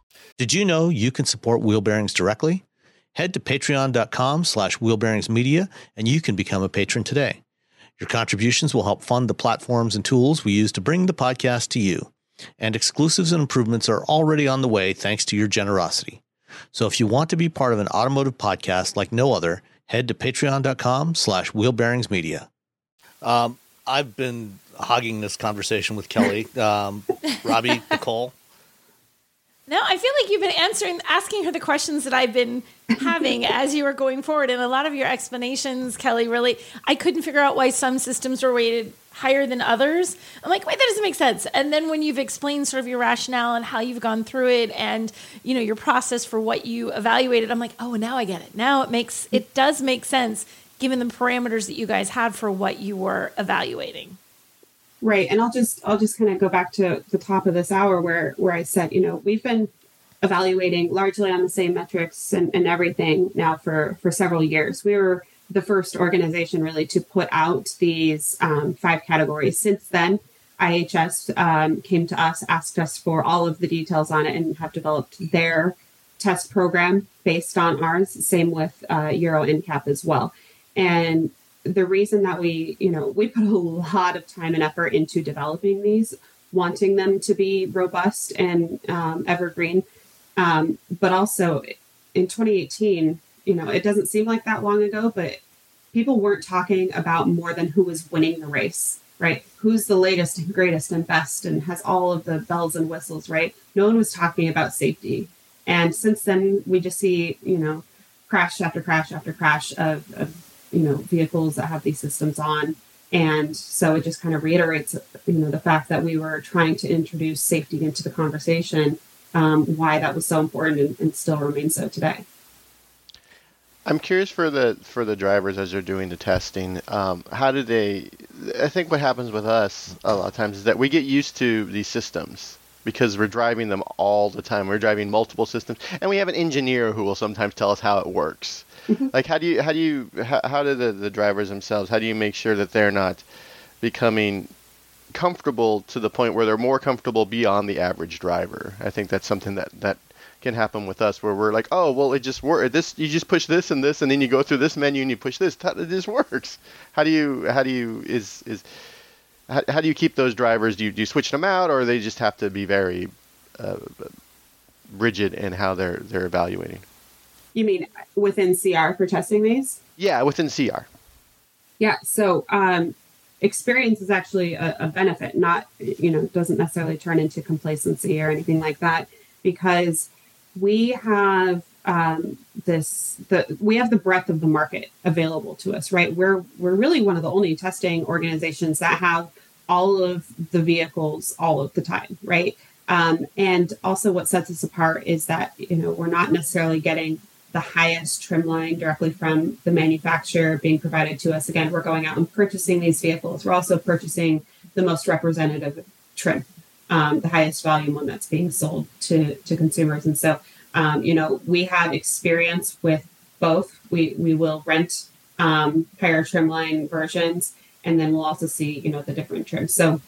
Did you know you can support Wheel Bearings directly? Head to patreon.com/wheelbearingsmedia and you can become a patron today. Your contributions will help fund the platforms and tools we use to bring the podcast to you. And exclusives and improvements are already on the way thanks to your generosity. So if you want to be part of an automotive podcast like no other, head to patreon.com/wheelbearingsmedia. I've been hogging this conversation with Kelly, Robbie, Nicole. No, I feel like you've been asking her the questions that I've been having as you were going forward. And a lot of your explanations, Kelly, really, I couldn't figure out why some systems were weighted higher than others. I'm like, wait, that doesn't make sense. And then when you've explained sort of your rationale and how you've gone through it and, you know, your process for what you evaluated, I'm like, oh, now I get it. Now it does make sense given the parameters that you guys had for what you were evaluating. Right. And I'll just kind of go back to the top of this hour where I said, you know, we've been evaluating largely on the same metrics and everything now for several years. We were the first organization really to put out these 5 categories. Since then, IHS came to us, asked us for all of the details on it and have developed their test program based on ours. Same with Euro NCAP as well. And the reason that we put a lot of time and effort into developing these, wanting them to be robust and evergreen. But also in 2018, you know, it doesn't seem like that long ago, but people weren't talking about more than who was winning the race, right? Who's the latest and greatest and best and has all of the bells and whistles, right? No one was talking about safety. And since then, we just see, you know, crash after crash after crash of you know, vehicles that have these systems on. And so it just kind of reiterates, you know, the fact that we were trying to introduce safety into the conversation, why that was so important and still remains so today. I'm curious for the drivers as they're doing the testing, how do they, I think what happens with us a lot of times is that we get used to these systems because we're driving them all the time. We're driving multiple systems and we have an engineer who will sometimes tell us how it works. Like, how do the drivers themselves, how do you make sure that they're not becoming comfortable to the point where they're more comfortable beyond the average driver? I think that's something that can happen with us where we're like, oh, well, it just works. This, you just push this and this, and then you go through this menu and you push this. It just works. How do you keep those drivers? Do you switch them out, or they just have to be very rigid in how they're evaluating? You mean within CR for testing these? Yeah, within CR. Yeah. So experience is actually a benefit, not, you know, doesn't necessarily turn into complacency or anything like that, because we have the breadth of the market available to us, right? We're really one of the only testing organizations that have all of the vehicles all of the time, right? And also what sets us apart is that, you know, we're not necessarily getting the highest trim line directly from the manufacturer being provided to us. Again, we're going out and purchasing these vehicles. We're also purchasing the most representative trim, the highest volume one that's being sold to consumers. And so, you know, we have experience with both. We will rent higher trim line versions, and then we'll also see, you know, the different trims. So,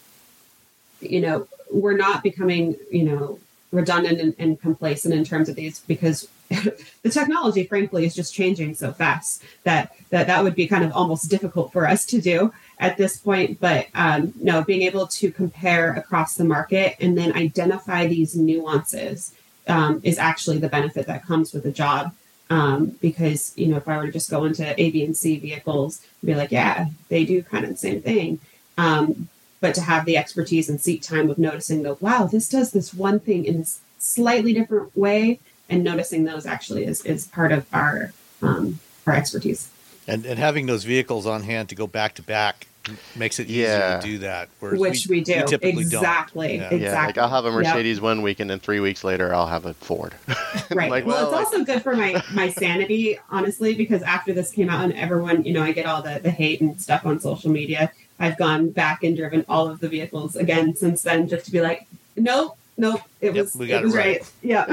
you know, we're not becoming, you know, redundant and complacent in terms of these, because the technology, frankly, is just changing so fast that would be kind of almost difficult for us to do at this point. But no, being able to compare across the market and then identify these nuances is actually the benefit that comes with a job. Because, you know, if I were to just go into A, B, and C vehicles and be like, yeah, they do kind of the same thing. But to have the expertise and seat time of noticing that, wow, this does this one thing in this slightly different way, and noticing those actually is part of our expertise. And having those vehicles on hand to go back to back makes it easier to do that. Which we do. We typically don't. Yeah. Like I'll have a Mercedes 1 week, and then 3 weeks later I'll have a Ford. Right. Like, well, it's also good for my sanity, honestly, because after this came out and everyone, you know, I get all the hate and stuff on social media. I've gone back and driven all of the vehicles again since then just to be like, nope. It was right. Yeah.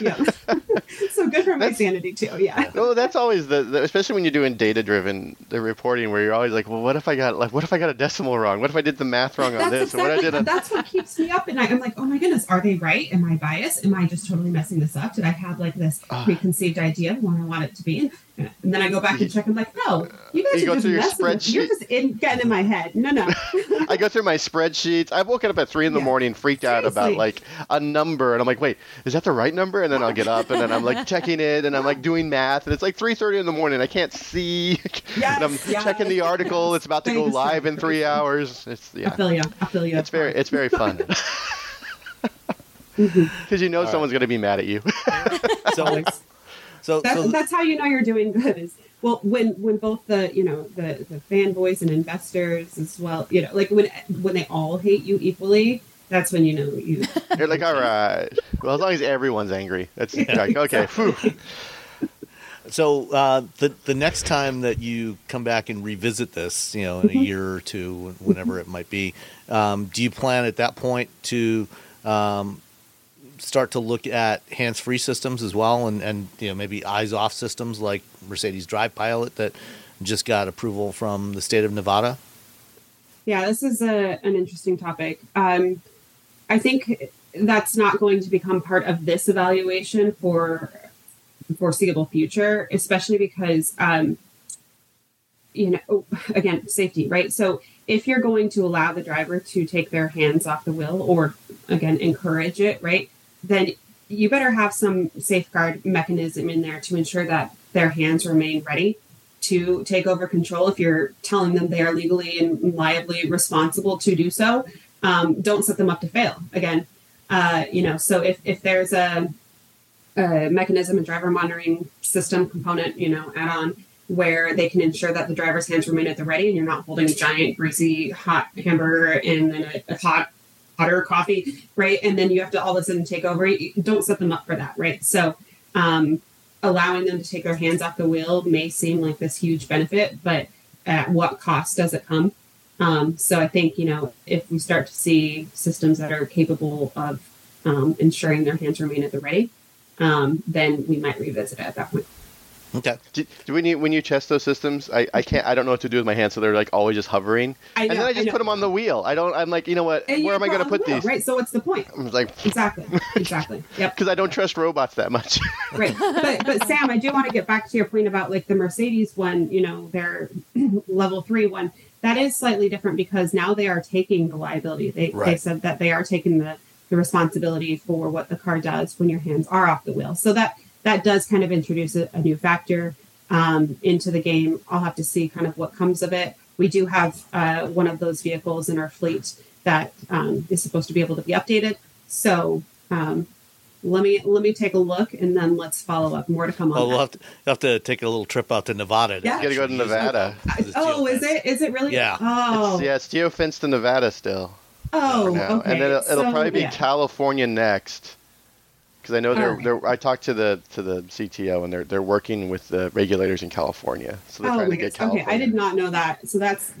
Yeah. So good for my sanity too. Yeah. Oh, that's always the especially when you're doing data-driven reporting, where you're always like, well, what if I got a decimal wrong? What if I did the math wrong on this? Exactly, that's what keeps me up at night. I'm like, oh my goodness, are they right? Am I biased? Am I just totally messing this up? Did I have like this preconceived idea of what I want it to be? And then I go back and check. I'm like, no, you guys are just messing with me. You're just getting in my head. No. I go through my spreadsheets. I've woken up at 3 in the morning, freaked out about like a number. And I'm like, wait, is that the right number? And then I'll get up and then I'm like checking it and I'm like doing math. And it's like 3:30 in the morning. I can't see. And I'm checking the article. It's about to go live in 3 hours. I feel you. It's very fun. Because you know someone's going to be mad at you. So that's how you know you're doing good. When both the, you know, the fanboys and investors as well, you know, like when they all hate you equally, that's when you know you. You're like, all right. Well, as long as everyone's angry, that's like, okay. Exactly. So the next time that you come back and revisit this, you know, in a year or two, whenever it might be, do you plan at that point to? Start to look at hands-free systems as well, and you know, maybe eyes-off systems like Mercedes Drive Pilot that just got approval from the state of Nevada? Yeah, this is an interesting topic. I think that's not going to become part of this evaluation for the foreseeable future, especially because, you know, again, safety, right? So if you're going to allow the driver to take their hands off the wheel or, again, encourage it, right? Then you better have some safeguard mechanism in there to ensure that their hands remain ready to take over control if you're telling them they are legally and liably responsible to do so. Don't set them up to fail again. You know, so if there's a mechanism, a driver monitoring system component, you know, add on where they can ensure that the driver's hands remain at the ready and you're not holding a giant, greasy, hot hamburger and then a hotter coffee, right? And then you have to all of a sudden take over. Don't set them up for that, right? So allowing them to take their hands off the wheel may seem like this huge benefit, but at what cost does it come? So I think, you know, if we start to see systems that are capable of ensuring their hands remain at the ready, then we might revisit it at that point. Okay. Do we need, when you test those systems, I don't know what to do with my hands, so they're like always just hovering. I know, and then I just put them on the wheel. I'm like, you know what? Where am I going to put these? Right. So what's the point? I'm like exactly. Yep. Because I don't trust robots that much. Right. But Sam, I do want to get back to your point about like the Mercedes one. You know, their level 3 one that is slightly different because now they are taking the liability. They said that they are taking the responsibility for what the car does when your hands are off the wheel. So that does kind of introduce a new factor into the game. I'll have to see kind of what comes of it. We do have one of those vehicles in our fleet that is supposed to be able to be updated. So let me take a look, and then let's follow up. More to come on. Oh, we'll have to take a little trip out to Nevada. Yeah, got to go to Nevada. Is it really? Yeah. Oh, it's geofenced to Nevada still. Oh, okay. And then it'll probably be California next. Because I know they're. I talked to the CTO, and they're working with the regulators in California, so they're trying to get California. Okay, I did not know that. So that's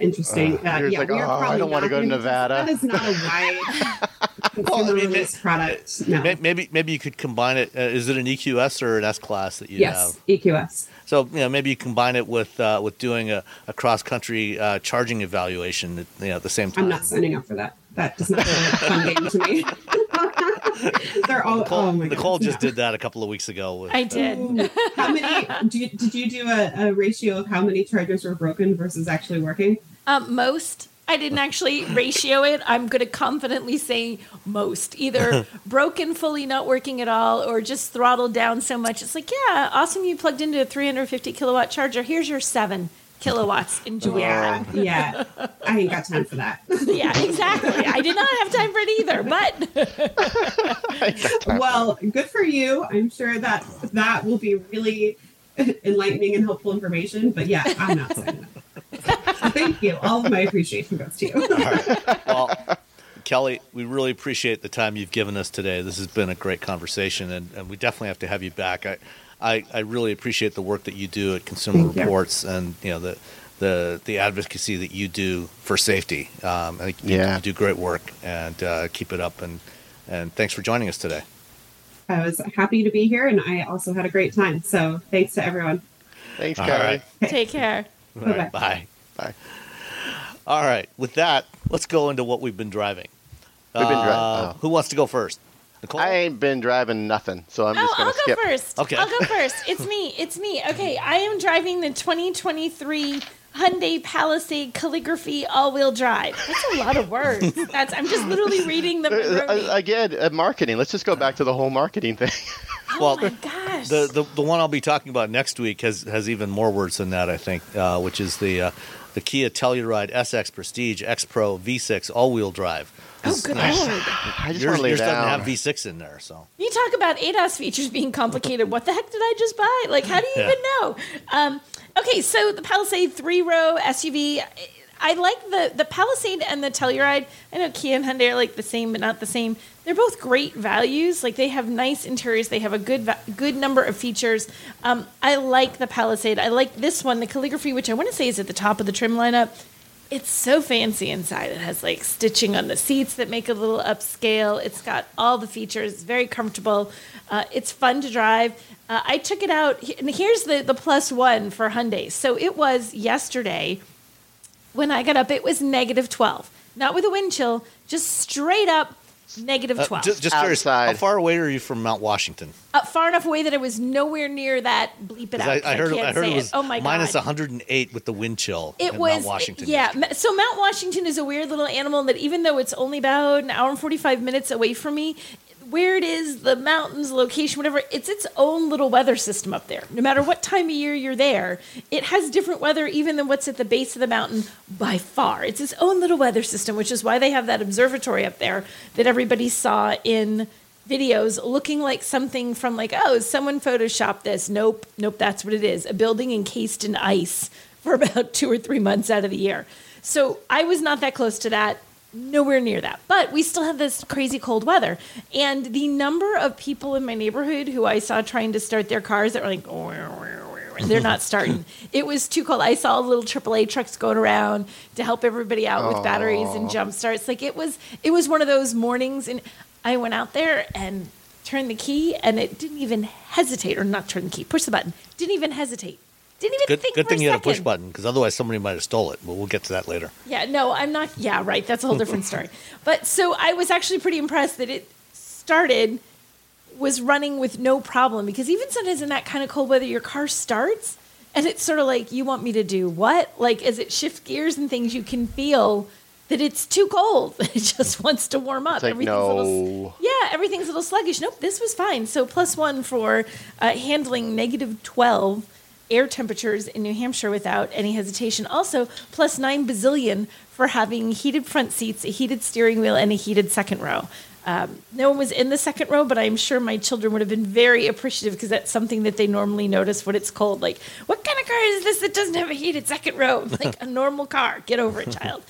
interesting. I don't want to go to Nevada. That is not a wide consumer-released product. No. Maybe you could combine it. Is it an EQS or an S class that you have? Yes, EQS. So you know, maybe you combine it with doing a cross-country charging evaluation at, you know, at the same time. I'm not signing up for that. That does not sound like a fun game to me. They're all. Nicole just did that a couple of weeks ago. I did. How many? Did you do a ratio of how many chargers were broken versus actually working? Most. I didn't actually ratio it. I'm going to confidently say most. Either broken, fully not working at all, or just throttled down so much. It's like, yeah, awesome, you plugged into a 350-kilowatt charger. Here's your 7 kilowatts. Enjoy. Yeah. I ain't got time for that. Yeah, exactly. I did not have time for it either, but. Well, good for you. I'm sure that that will be really enlightening and helpful information. But yeah, I'm not signing up. So thank you. All of my appreciation goes to you. All right. Well, Kelly, we really appreciate the time you've given us today. This has been a great conversation, and we definitely have to have you back. I really appreciate the work that you do at Consumer Reports and, you know, the advocacy that you do for safety. I think you do great work, and keep it up. And thanks for joining us today. I was happy to be here, and I also had a great time. So thanks to everyone. Thanks, Kelly. Right. Take care. All right, bye. All right. With that, let's go into what we've been driving. Who wants to go first? Nicole? I ain't been driving nothing, so I'm just going to skip. I'll go first. It's me. Okay, I am driving the 2023 Hyundai Palisade calligraphy all-wheel drive. That's a lot of words. I'm just literally reading them. Again, marketing. Let's just go back to the whole marketing thing. Well, oh my gosh. The one I'll be talking about next week has even more words than that, I think, which is the Kia Telluride SX Prestige X-Pro V6 all-wheel drive. Oh, good Lord. Yours doesn't have V6 in there, so. You talk about ADAS features being complicated. What the heck did I just buy? Like, how do you even know? Okay, so the Palisade 3-row SUV, I like the Palisade and the Telluride. I know Kia and Hyundai are like the same, but not the same. They're both great values. Like, they have nice interiors. They have a good number of features. I like the Palisade. I like this one, the calligraphy, which I want to say is at the top of the trim lineup. It's so fancy inside. It has like stitching on the seats that make it a little upscale. It's got all the features. It's very comfortable. It's fun to drive. I took it out, and here's the plus one for Hyundai. So it was yesterday. When I got up, it was -12. Not with a wind chill, just straight up -12. Just curious, how far away are you from Mount Washington? Far enough away that it was nowhere near that bleep it out. I heard it was minus 108 with the wind chill in Mount Washington. Yeah, so Mount Washington is a weird little animal that even though it's only about an hour and 45 minutes away from me, where it is, the mountains, location, whatever, it's its own little weather system up there. No matter what time of year you're there, it has different weather even than what's at the base of the mountain by far. It's its own little weather system, which is why they have that observatory up there that everybody saw in videos looking like something from like, oh, someone photoshopped this. Nope, that's what it is. A building encased in ice for about 2 or 3 months out of the year. So I was not that close to that. Nowhere near that. But we still have this crazy cold weather. And the number of people in my neighborhood who I saw trying to start their cars that were like, they're not starting. It was too cold. I saw little AAA trucks going around to help everybody out with batteries and jump starts. Like it was one of those mornings. And I went out there and turned the key, and it didn't even hesitate, or not turn the key, push the button. Didn't even hesitate. Didn't even think for a second. Good thing you had a push button, because otherwise somebody might have stole it. But we'll get to that later. Yeah, no, I'm not. Yeah, right. That's a whole different story. But so I was actually pretty impressed that it started, was running with no problem. Because even sometimes in that kind of cold weather, your car starts, and it's sort of like, you want me to do what? Like, as it shifts gears and things, you can feel that it's too cold. It just wants to warm up. It's like, everything's a little sluggish. Nope, this was fine. So plus one for handling -12. Air temperatures in New Hampshire without any hesitation. Also, plus 9 bazillion for having heated front seats, a heated steering wheel, and a heated second row. No one was in the second row, but I'm sure my children would have been very appreciative, because that's something that they normally notice when it's cold. Like, what kind of car is this that doesn't have a heated second row? Like, a normal car. Get over it, child.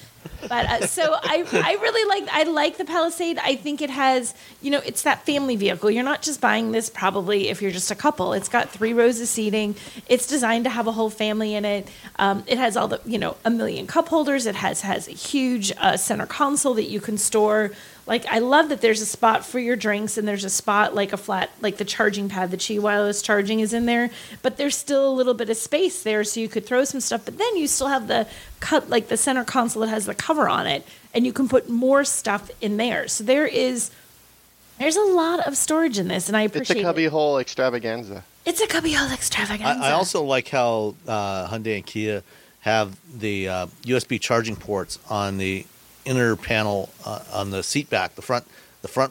But so I really like, I like the Palisade. I think it has, you know, it's that family vehicle. You're not just buying this probably if you're just a couple. It's got 3 rows of seating. It's designed to have a whole family in it. It has all the, you know, a million cup holders. It has a huge center console that you can store. Like, I love that there's a spot for your drinks, and there's a spot like a flat, like the charging pad, the Qi wireless charging is in there, but there's still a little bit of space there, so you could throw some stuff. But then you still have the cut, like the center console that has the cover on it, and you can put more stuff in there. So there's a lot of storage in this, and I appreciate it. It's a cubbyhole extravaganza. I also like how Hyundai and Kia have the USB charging ports on the inner panel on the seat back, the front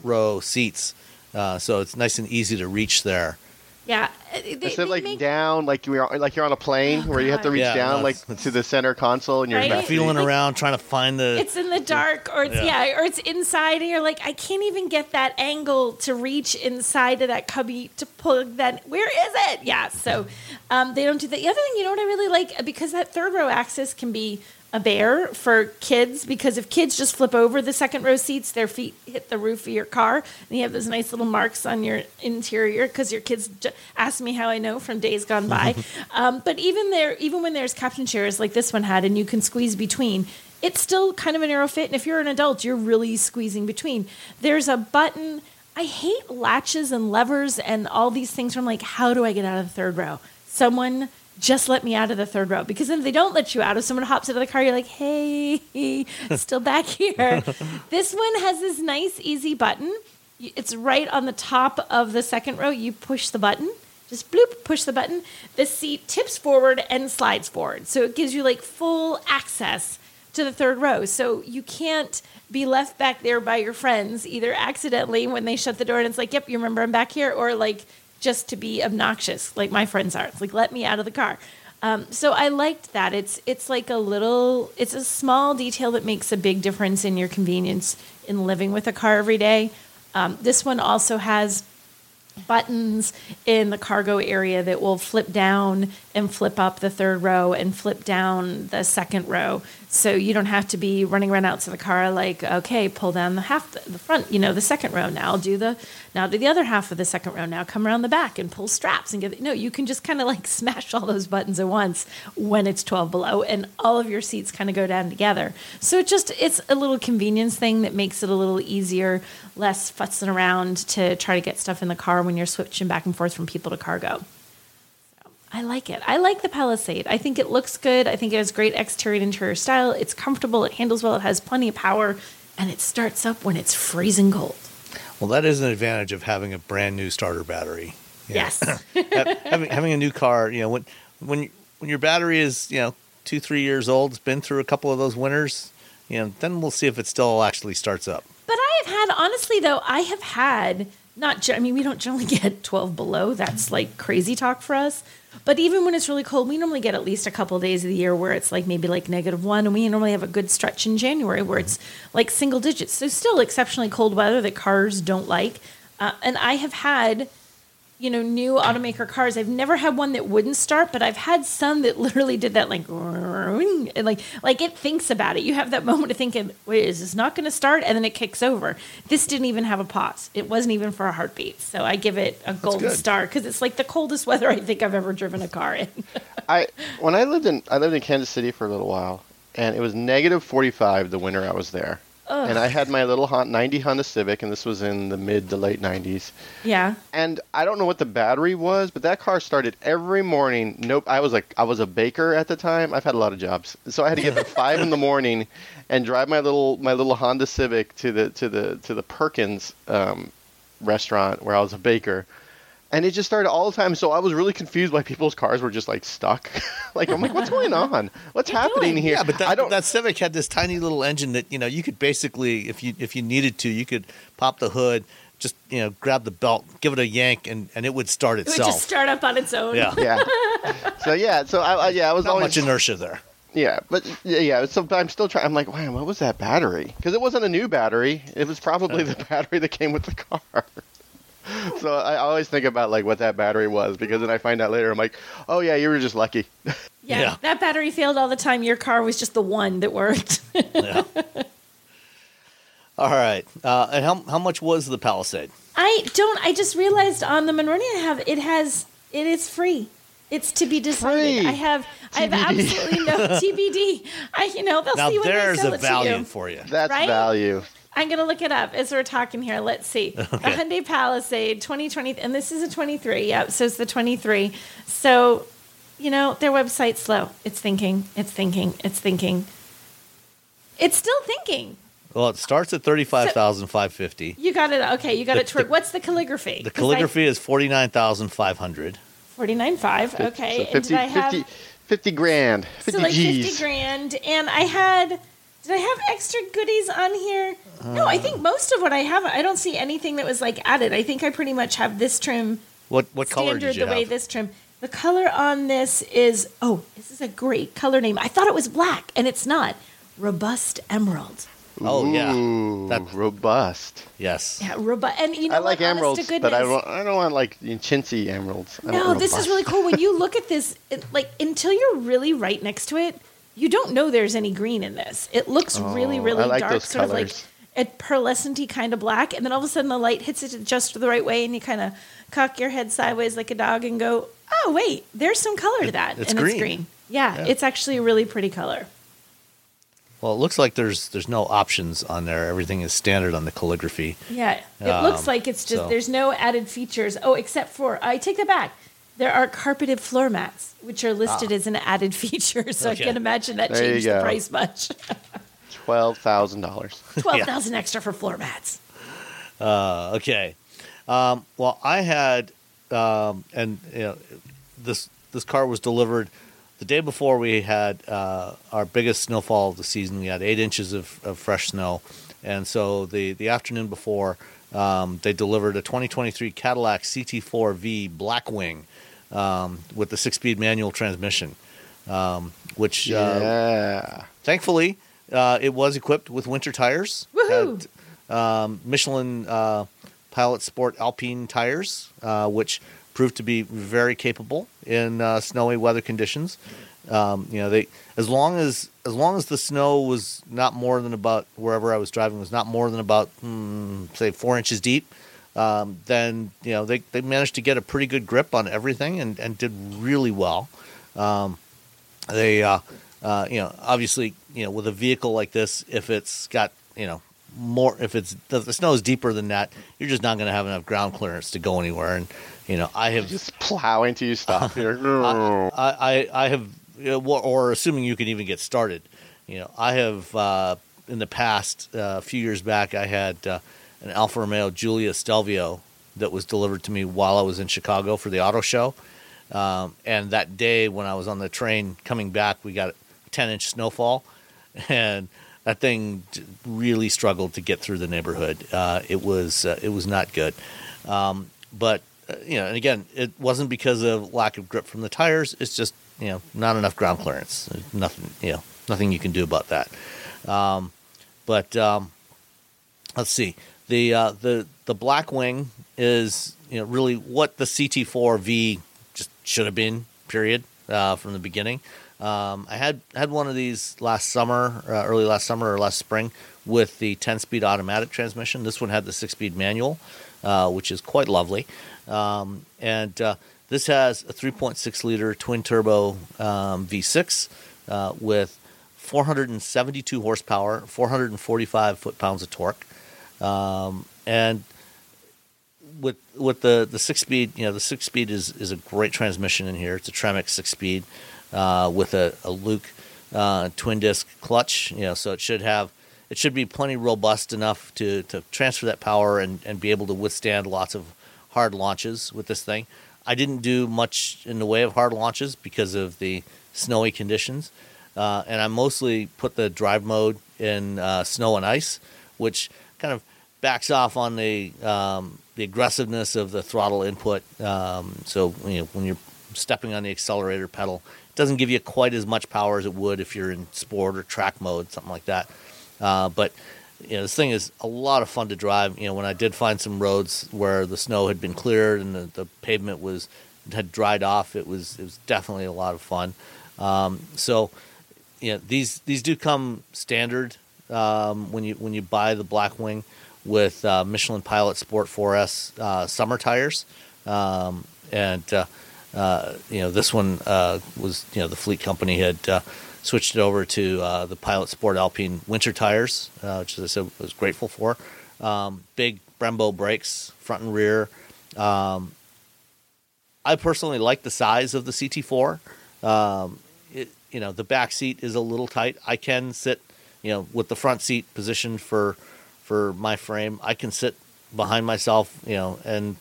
row seats. So it's nice and easy to reach there. Yeah. Instead of down, like you're on a plane where you have to reach down to the center console and you're feeling around trying to find the... It's in the dark or it's, or it's inside and you're like, I can't even get that angle to reach inside of that cubby to plug that... Where is it? Yeah, so they don't do that. The other thing, you know what I really like? Because that third row axis can be a bear for kids, because if kids just flip over the second row seats, their feet hit the roof of your car, and you have those nice little marks on your interior because your kids asked me how I know from days gone by. But even when there's captain chairs like this one had and you can squeeze between, it's still kind of a narrow fit. And if you're an adult, you're really squeezing between. There's a button. I hate latches and levers and all these things. I'm like, how do I get out of the third row? Someone... just let me out of the third row. Because if they don't let you out, if someone hops out of the car, you're like, hey, still back here. This one has this nice, easy button. It's right on the top of the second row. You push the button. Just bloop, push the button. The seat tips forward and slides forward. So it gives you like full access to the third row. So you can't be left back there by your friends, either accidentally when they shut the door and it's like, yep, you remember I'm back here, or like, just to be obnoxious, like my friends are. It's like, let me out of the car. So I liked that. It's like a little, it's a small detail that makes a big difference in your convenience in living with a car every day. This one also has buttons in the cargo area that will flip down and flip up the third row and flip down the second row. So you don't have to be running around out to the car like, okay, pull down the front, the second row. Now do the other half of the second row. Now come around the back and pull straps and get it. No, you can just kind of like smash all those buttons at once when it's 12 below and all of your seats kind of go down together. So it's a little convenience thing that makes it a little easier, less fussing around to try to get stuff in the car when you're switching back and forth from people to cargo. So, I like it. I like the Palisade. I think it looks good. I think it has great exterior and interior style. It's comfortable. It handles well. It has plenty of power. And it starts up when it's freezing cold. Well, that is an advantage of having a brand new starter battery. Yes. having a new car, when your battery is, 2-3 years old, it's been through a couple of those winters, then we'll see if it still actually starts up. But I have had, we don't generally get 12 below. That's like crazy talk for us. But even when it's really cold, we normally get at least a couple of days of the year where it's like maybe like -1. And we normally have a good stretch in January where it's like single digits. So still exceptionally cold weather that cars don't like. And I have had, new automaker cars. I've never had one that wouldn't start, but I've had some that literally did that like it thinks about it. You have that moment of thinking, wait, is this not going to start? And then it kicks over. This didn't even have a pause. It wasn't even for a heartbeat. So I give it a gold star because it's like the coldest weather I think I've ever driven a car in. When I lived in Kansas City for a little while, and it was -45 the winter I was there. Ugh. And I had my little 90 Honda Civic, and this was in the mid to late 90s. Yeah. And I don't know what the battery was, but that car started every morning. Nope. I was a baker at the time. I've had a lot of jobs, so I had to get up at 5 in the morning and drive my little Honda Civic to the Perkins restaurant where I was a baker. And it just started all the time. So I was really confused why people's cars were just like stuck. I'm like, what's going on? What's happening here? Yeah, but that Civic had this tiny little engine that, you could basically, if you needed to, you could pop the hood, just, grab the belt, give it a yank, and it would start itself. It would just start up on its own. Yeah. So I was always... Not much inertia there. Yeah, so I'm still trying. I'm like, wow, what was that battery? Because it wasn't a new battery. It was probably the battery that came with the car. So I always think about what that battery was, because then I find out later, I'm like, oh yeah, you were just lucky. Yeah, that battery failed all the time. Your car was just the one that worked. Yeah. All right. And how much was the Palisade? I just realized on the Monroney it is free. It's to be decided. Free. I have absolutely no TBD. They'll see when they sell it to you. Now there's a value for you. That's right? Value. I'm going to look it up as we're talking here. Let's see. Okay. The Hyundai Palisade 2020, and this is a 23. Yeah, so it's the 23. So, their website's slow. It's thinking. It's still thinking. Well, it starts at $35,550. You got it. Okay, you got it. What's the calligraphy? The calligraphy is $49,500. 49,500. Okay. So 50, and did I have... 50 grand. 50 so like G's. 50 grand, and I had. Did I have extra goodies on here? No, I think most of what I have, I don't see anything that was like added. I think I pretty much have this trim. What color did you have? Way this trim. The color on this is, oh, this is a great color name. I thought it was black, and it's not. Robust Emerald. Oh, yeah. That's robust. Yes. Yeah, robust. And you know, I like emeralds, but I don't want like chintzy emeralds. No, this is really cool. When you look at this, like until you're really right next to it, you don't know there's any green in this. It looks really, really like dark, sort colors. Of like a pearlescent-y kind of black. And then all of a sudden the light hits it just the right way, and you kind of cock your head sideways like a dog and go, oh, wait, there's some color to that. It's green. Yeah, it's actually a really pretty color. Well, it looks like there's no options on there. Everything is standard on the calligraphy. Yeah, it looks like it's just there's no added features. Oh, except for, I take that back. There are carpeted floor mats, which are listed as an added feature, so okay. I can imagine that there changed the price much. $12,000. $12,000 extra for floor mats. Okay. Well, I had, and you know, this car was delivered the day before we had our biggest snowfall of the season. We had 8 inches of fresh snow, and so the afternoon before, they delivered a 2023 Cadillac CT4 Blackwing with the 6-speed manual transmission, which thankfully it was equipped with winter tires. Woohoo! Had, Michelin Pilot Sport Alpine tires, which proved to be very capable in snowy weather conditions. You know, they as long as the snow was not more than about wherever I was driving was not more than about say 4 inches deep, then you know they managed to get a pretty good grip on everything and did really well. They you know obviously you know with a vehicle like this if it's got you know more if the snow is deeper than that you're just not going to have enough ground clearance to go anywhere and you know I have just plow into you stop here. I have. Or assuming you can even get started, you know, I have in the past a few years back, I had an Alfa Romeo Giulia Stelvio that was delivered to me while I was in Chicago for the auto show. And that day when I was on the train coming back, we got a 10-inch snowfall, and that thing really struggled to get through the neighborhood. It was not good, but you know, and again, it wasn't because of lack of grip from the tires. It's just you know, not enough ground clearance. There's nothing you can do about that. Let's see. The Blackwing is you know really what the CT4V just should have been. Period. From the beginning. I had one of these last summer, early last summer or last spring, with the 10-speed automatic transmission. This one had the 6-speed manual, which is quite lovely, this has a 3.6-liter twin-turbo V6 with 472 horsepower, 445 foot-pounds of torque, and with the 6-speed, you know, the 6-speed is a great transmission in here. It's a Tremec 6-speed with a Luke twin-disc clutch, you know, so it should be plenty robust enough to transfer that power and be able to withstand lots of hard launches with this thing. I didn't do much in the way of hard launches because of the snowy conditions. And I mostly put the drive mode in snow and ice, which kind of backs off on the aggressiveness of the throttle input. So you know, when you're stepping on the accelerator pedal, it doesn't give you quite as much power as it would if you're in sport or track mode, something like that. But you know, this thing is a lot of fun to drive. You know, when I did find some roads where the snow had been cleared and the pavement had dried off, it was definitely a lot of fun. So, you know, these do come standard when you buy the Blackwing with Michelin Pilot Sport 4S summer tires, you know, this one was, you know, the fleet company had. Switched it over to the Pilot Sport Alpine winter tires, which as I said I was grateful for. Big Brembo brakes, front and rear. I personally like the size of the CT4. You know, the back seat is a little tight. I can sit, you know, with the front seat positioned for my frame. I can sit behind myself, you know, and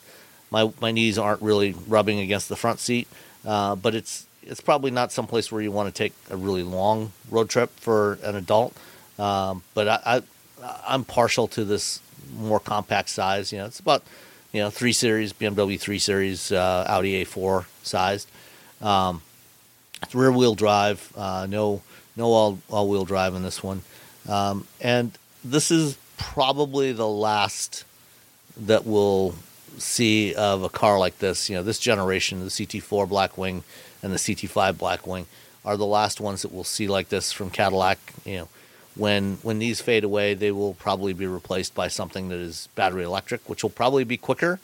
my knees aren't really rubbing against the front seat. But it's it's probably not someplace where you want to take a really long road trip for an adult. But I'm partial to this more compact size. You know, it's about, you know, 3 Series, BMW 3 Series, Audi A4 sized. It's rear-wheel drive, no all-wheel drive in this one. And this is probably the last that we'll see of a car like this. You know, this generation, the CT4 Blackwing and the CT5 Blackwing are the last ones that we'll see like this from Cadillac. You know, when these fade away, they will probably be replaced by something that is battery electric, which will probably be quicker,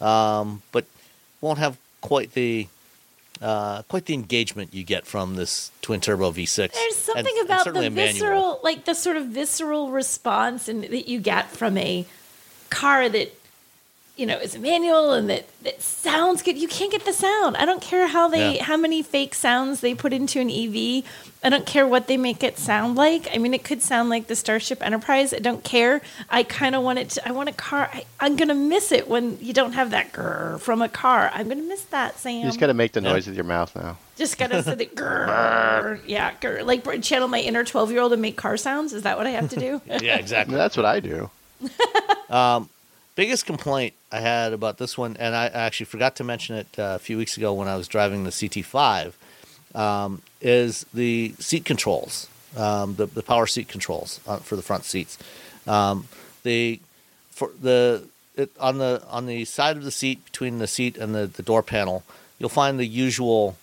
but won't have quite the engagement you get from this twin-turbo V6. There's something about the visceral, like the sort of visceral response that you get from a car that, you know, is a manual and that sounds good. You can't get the sound. I don't care how many fake sounds they put into an EV. I don't care what they make it sound like. I mean, it could sound like the Starship Enterprise. I don't care. I kind of want it to, I want a car. I'm going to miss it when you don't have that grrr from a car. I'm going to miss that, Sam. You just got to make the noise with your mouth now. Just got to say the grrr. Yeah, grrr. Like channel my inner 12-year-old and make car sounds. Is that what I have to do? Yeah, exactly. That's what I do. Biggest complaint I had about this one, and I actually forgot to mention it a few weeks ago when I was driving the CT5, is the seat controls, the power seat controls for the front seats. On the side of the seat, between the seat and the door panel, you'll find the usual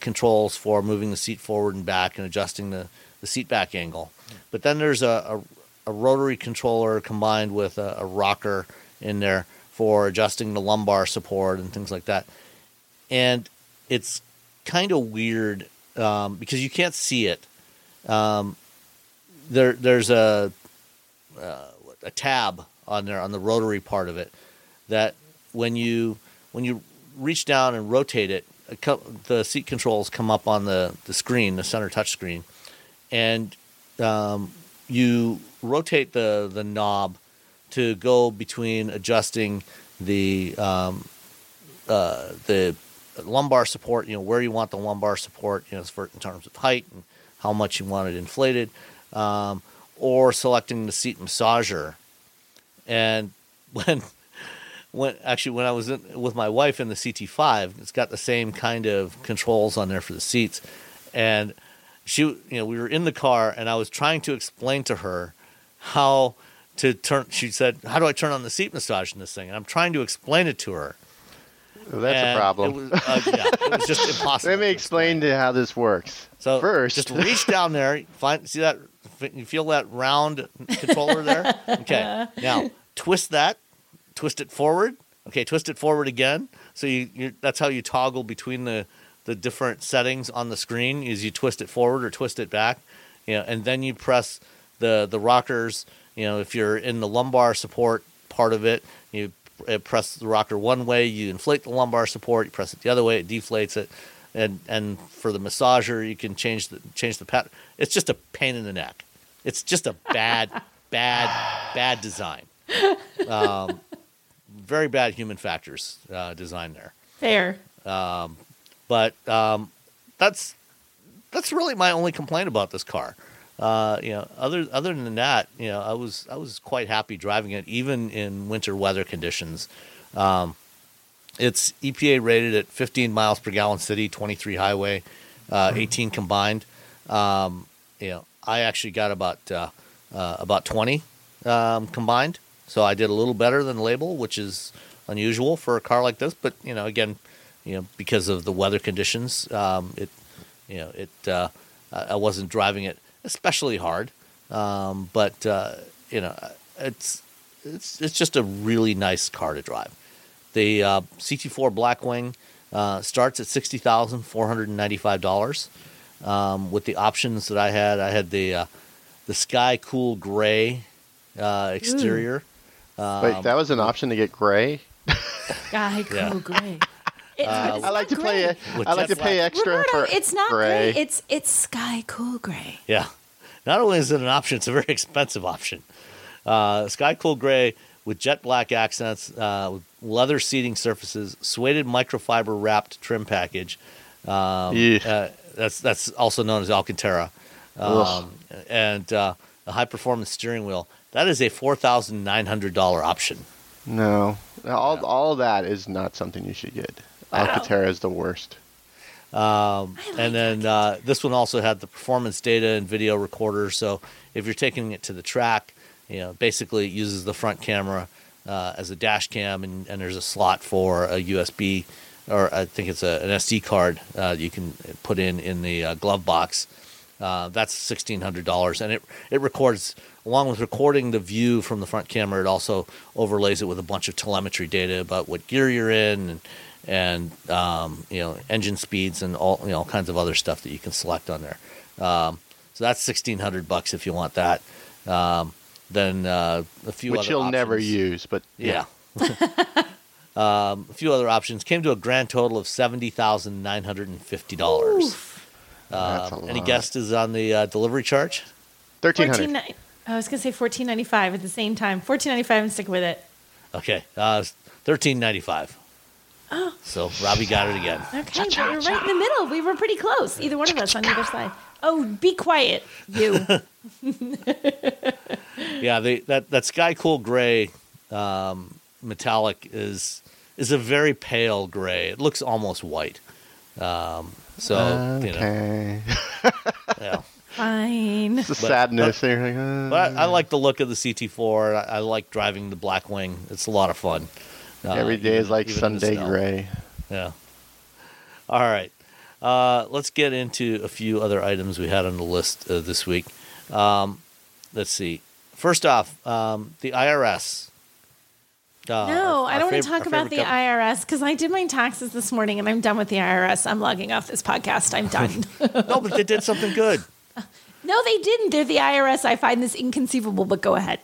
controls for moving the seat forward and back and adjusting the seat back angle. But then there's a rotary controller combined with a rocker in there for adjusting the lumbar support and things like that. And it's kind of weird because you can't see it. There's a tab on there on the rotary part of it that when you reach down and rotate it, the seat controls come up on the screen, the center touch screen, and you rotate the knob to go between adjusting the lumbar support, you know, where you want the lumbar support, you know, for in terms of height and how much you want it inflated, or selecting the seat massager. And when I was with my wife in the CT5, it's got the same kind of controls on there for the seats, and she, you know, we were in the car, and I was trying to explain to her how to turn. She said, "How do I turn on the seat massage in this thing?" And I'm trying to explain it to her. Well, that's a problem. It was just impossible. Let me explain to how this works. So first, just reach down there. See that? You feel that round controller there? Okay. Now twist that. Twist it forward. Okay. Twist it forward again. So that's how you toggle between the different settings on the screen is you twist it forward or twist it back, you know, and then you press the rockers, you know, if you're in the lumbar support part of it, you press the rocker one way, you inflate the lumbar support, you press it the other way, it deflates it. And for the massager, you can change the pattern. It's just a pain in the neck. It's just a bad design. Very bad human factors, design there. Fair. But that's really my only complaint about this car. You know, other than that, you know, I was quite happy driving it, even in winter weather conditions. It's EPA rated at 15 miles per gallon city, 23 highway, 18 combined. You know, I actually got about 20 combined, so I did a little better than the label, which is unusual for a car like this. But you know, again, you know, because of the weather conditions, I wasn't driving it especially hard, you know, it's just a really nice car to drive. The CT4 Blackwing starts at $60,495. With the options that I had the Sky Cool Gray exterior. Wait, that was an option to get gray? Sky Cool Gray. I like to play it. I like to pay extra for it's not gray. It's Sky Cool Gray. Yeah. Not only is it an option, it's a very expensive option. Sky Cool Gray with jet black accents, with leather seating surfaces, suede microfiber wrapped trim package, That's also known as Alcantara. And the high-performance steering wheel. That is a $4,900 option. No. All that is not something you should get. Alcantara is the worst. And then this one also had the performance data and video recorder. So if you're taking it to the track, basically it uses the front camera as a dash cam, and there's a slot for a USB, or I think it's an SD card you can put in the glove box. That's $1,600, and it records. Along with recording the view from the front camera, it also overlays it with a bunch of telemetry data about what gear you're in and engine speeds and all kinds of other stuff that you can select on there. So that's $1,600 if you want that. Then a few other options. Which you'll never use, but yeah. A few other options came to a grand total of $70,950. Any guesses on the delivery charge? $1,300. I was gonna say $1,495 at the same time. $1,495 and stick with it. Okay, $1,395. Oh. So Robbie got it again. Okay, but you're right in the middle. We were pretty close. Either one of us on either side. Oh, be quiet, you. Yeah, that Sky Cool Gray metallic is a very pale gray. It looks almost white. Yeah. Fine. It's sadness. But I like the look of the CT4. I like driving the Blackwing. It's a lot of fun. Every day is like Sunday gray. Yeah. All right. Let's get into a few other items we had on the list this week. Let's see. First off, the IRS. I don't want to talk about the IRS because I did my taxes this morning and I'm done with the IRS. I'm logging off this podcast. I'm done. No, but they did something good. No, they didn't. They're the IRS. I find this inconceivable, but go ahead.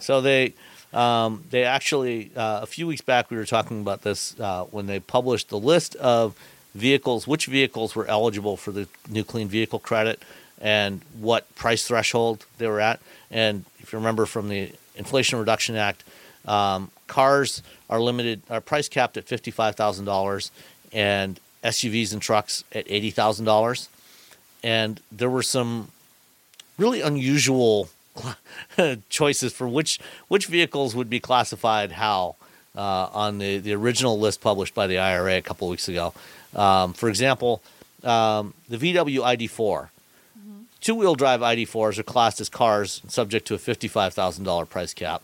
So they actually, a few weeks back, we were talking about this when they published the list of vehicles, which vehicles were eligible for the new clean vehicle credit and what price threshold they were at. And if you remember from the Inflation Reduction Act, cars are price capped at $55,000 and SUVs and trucks at $80,000. And there were some really unusual choices for which vehicles would be classified how on the original list published by the IRA a couple of weeks ago. For example, the VW ID4. Mm-hmm. Two-wheel drive ID4s are classed as cars subject to a $55,000 price cap.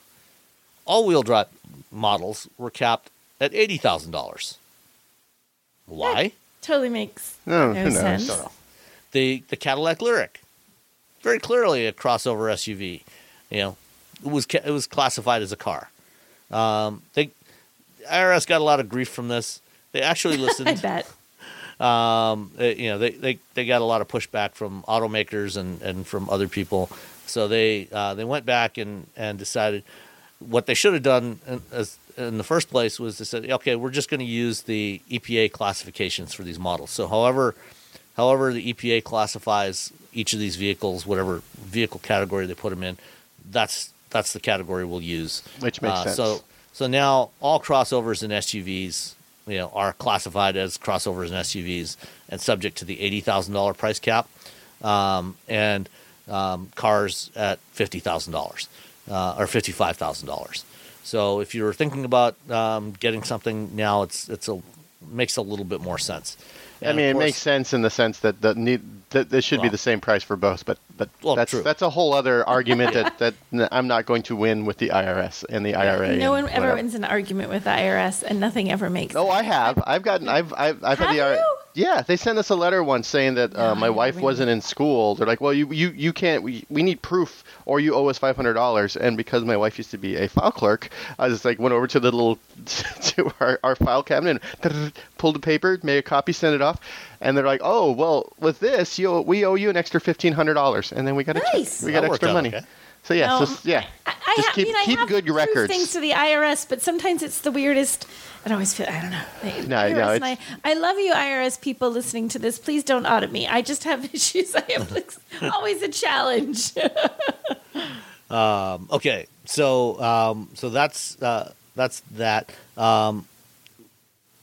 All-wheel drive models were capped at $80,000. Why? That totally makes no sense. The Cadillac Lyric, very clearly a crossover SUV, it was classified as a car. The IRS got a lot of grief from this. They actually listened. I bet. They got a lot of pushback from automakers and from other people. So they went back and decided what they should have done in the first place was they said, okay, we're just going to use the EPA classifications for these models. So However, the EPA classifies each of these vehicles, whatever vehicle category they put them in, that's the category we'll use. Which makes sense. So now all crossovers and SUVs, are classified as crossovers and SUVs and subject to the $80,000 price cap, and cars at $50,000 or $55,000. So if you're thinking about getting something now, it makes a little bit more sense. It makes sense in the sense that this should be the same price for both, but that's a whole other argument that I'm not going to win with the IRS and the IRA. No one ever wins an argument with the IRS, and nothing ever makes sense. Oh, I have. I've had the IRS. Yeah, they sent us a letter once saying that my wife wasn't in school. They're like, well, you can't. We need proof, or you owe us $500. And because my wife used to be a file clerk, I just went over to the little to our file cabinet, and pulled a paper, made a copy, sent it off, and they're like, oh, well, with this, we owe you an extra $1,500, and then we got extra money. Okay. So yeah, keep good records. Things to the IRS, but sometimes it's the weirdest. I always feel I don't know. I love you, IRS people listening to this. Please don't audit me. I just have issues. I have always a challenge. Okay, so that's that.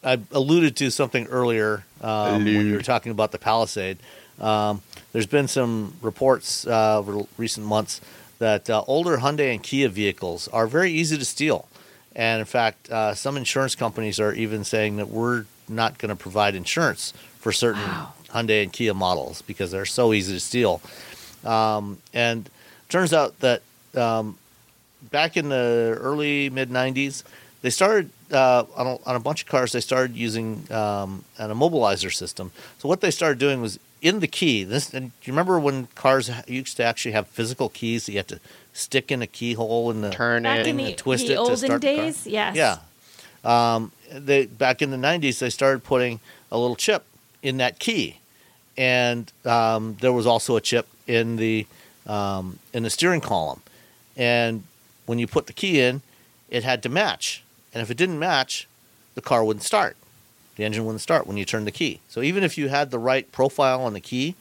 I alluded to something earlier when you were talking about the Palisade. There's been some reports over recent months that older Hyundai and Kia vehicles are very easy to steal. And in fact, some insurance companies are even saying that we're not going to provide insurance for certain Hyundai and Kia models because they're so easy to steal. And it turns out that back in the early, mid-'90s, they started on a bunch of cars, they started using an immobilizer system. So what they started doing was in the key. And do you remember when cars used to actually have physical keys that you had to stick in a keyhole and turn it and twist it to start the car? Yes. Yeah. They back in the 90s, they started putting a little chip in that key, and there was also a chip in the steering column. And when you put the key in, it had to match. And if it didn't match, the car wouldn't start. The engine wouldn't start when you turned the key. So even if you had the right profile on the key,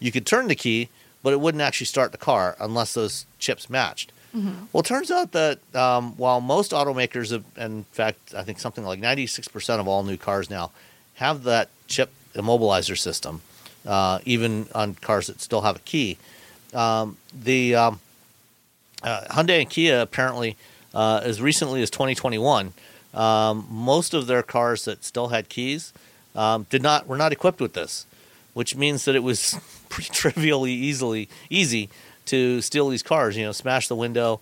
you could turn the key, but it wouldn't actually start the car unless those chips matched. Mm-hmm. Well, it turns out that while most automakers have, in fact, I think something like 96% of all new cars now have that chip immobilizer system, even on cars that still have a key. Hyundai and Kia apparently, as recently as 2021, most of their cars that still had keys were not equipped with this, which means that it was pretty trivially easy to steal these cars. You know, smash the window,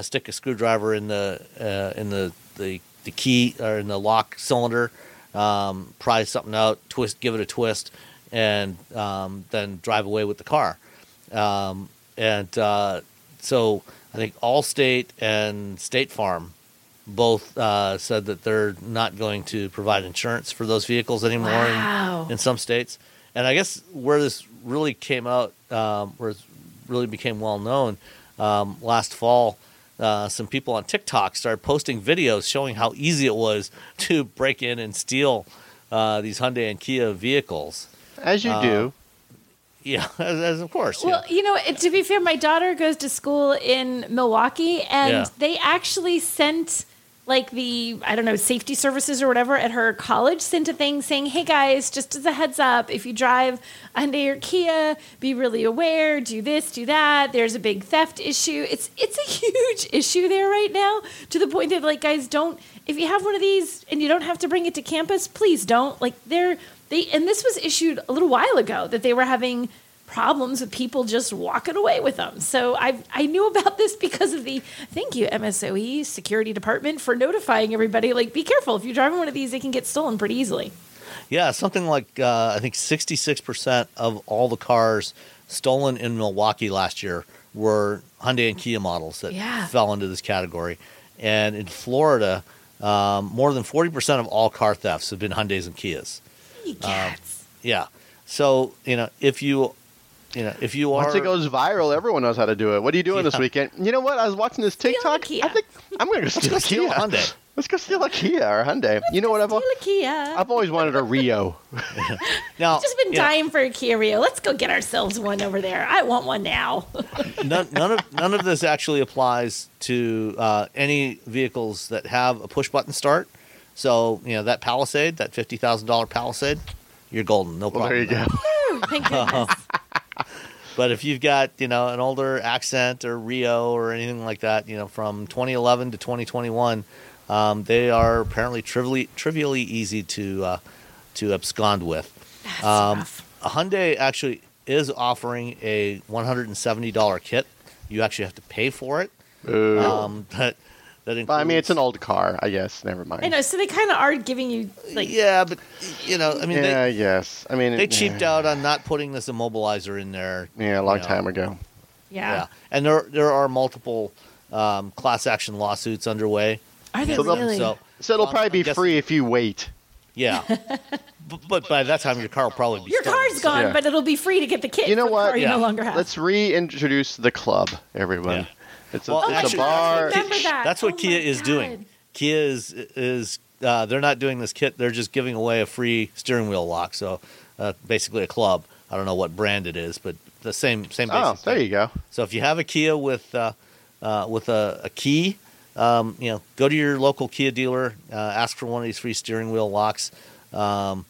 stick a screwdriver in the key or in the lock cylinder, pry something out, give it a twist, and then drive away with the car. So I think Allstate and State Farm both said that they're not going to provide insurance for those vehicles anymore. Wow. in some states. And I guess where this really came out, where it really became well known, last fall, some people on TikTok started posting videos showing how easy it was to break in and steal these Hyundai and Kia vehicles. As you do. Yeah, as of course. Well, yeah. You know, to be fair, my daughter goes to school in Milwaukee, and they actually sent, like, the, I don't know, safety services or whatever at her college sent a thing saying, hey, guys, just as a heads up, if you drive Hyundai or Kia, be really aware, do this, do that. There's a big theft issue. It's a huge issue there right now, to the point that, like, guys, don't, if you have one of these and you don't have to bring it to campus, please don't. Like, and this was issued a little while ago, that they were having problems with people just walking away with them. So I knew about this because of the, thank you, MSOE Security Department, for notifying everybody, like, be careful. If you're driving one of these, they can get stolen pretty easily. Yeah, something like, I think 66% of all the cars stolen in Milwaukee last year were Hyundai and Kia models that fell into this category. And in Florida, more than 40% of all car thefts have been Hyundais and Kias. So, if you are, once it goes viral, everyone knows how to do it. What are you doing this weekend? You know what? I was watching this TikTok. I think I'm going to go steal a Hyundai. Let's go steal a Kia or a Hyundai. You know what? I've always wanted a Rio. Now, I've just been dying for a Kia Rio. Let's go get ourselves one over there. I want one now. none of this actually applies to any vehicles that have a push button start. So, that Palisade, that $50,000 Palisade, you're golden. No problem. Well, there you go. Thank goodness. But if you've got, an older Accent or Rio or anything like that, from 2011 to 2021, they are apparently trivially easy to abscond with. That's rough. Hyundai actually is offering a $170 kit. You actually have to pay for it. Ooh. But, I mean, it's an old car, I guess. Never mind. I know. So they kind of are giving you, like... Yeah, but, they cheaped out on not putting this immobilizer in there. Yeah, a long time ago. Yeah. And there are multiple class action lawsuits underway. Are there really? So it'll probably be free if you wait. Yeah. But by that time, your car will probably be stolen. Your car's gone, but it'll be free to get the kit. You know what? The car you no longer have. Let's reintroduce the club, everyone. Yeah. It's a bar. That's what Kia is doing. Kia is they're not doing this kit. They're just giving away a free steering wheel lock. So basically a club. I don't know what brand it is, but the same basic thing. Oh, there you go. So if you have a Kia with a key, go to your local Kia dealer, ask for one of these free steering wheel locks. Hyundai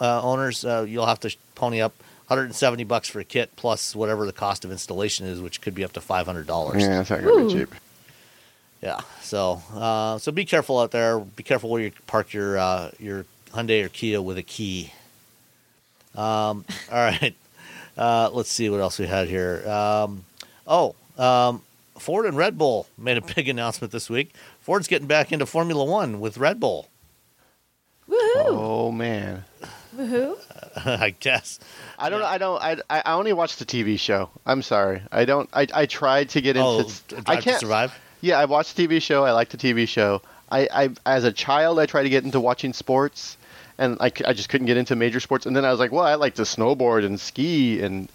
owners, you'll have to pony up $170 for a kit plus whatever the cost of installation is, which could be up to $500. Yeah, that's not going to be cheap. Yeah, so be careful out there. Be careful where you park your Hyundai or Kia with a key. All right, let's see what else we had here. Ford and Red Bull made a big announcement this week. Ford's getting back into Formula One with Red Bull. Woohoo! Oh man! Woohoo! I guess. I only watch the TV show. I'm sorry. I don't. I tried to get into. I can't survive. Yeah, I watch the TV show. I like the TV show. I as a child, I tried to get into watching sports, and I just couldn't get into major sports. And then I was like, well, I like to snowboard and ski and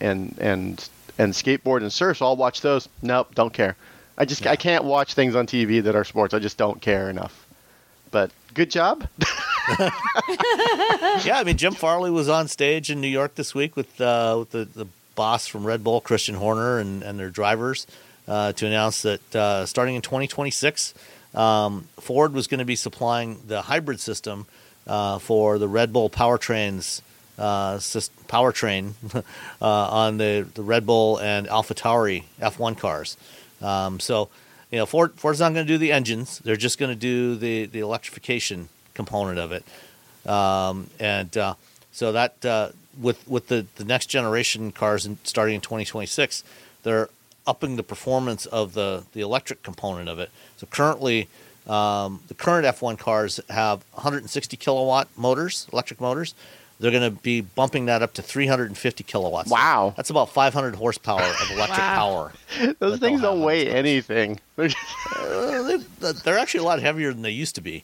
skateboard and surf, so I'll watch those. Nope, don't care. I can't watch things on TV that are sports. I just don't care enough. But good job. Yeah, I mean, Jim Farley was on stage in New York this week with the boss from Red Bull, Christian Horner, and their drivers. To announce that starting in 2026, Ford was going to be supplying the hybrid system for the Red Bull powertrain on the Red Bull and AlphaTauri F1 cars. Ford's not going to do the engines; they're just going to do the electrification component of it. With the next generation cars starting in 2026, they're upping the performance of the electric component of it. So currently, the current F1 cars have 160 kilowatt motors, electric motors. They're going to be bumping that up to 350 kilowatts. Wow, that's about 500 horsepower of electric power. Those things don't weigh anything. They're actually a lot heavier than they used to be.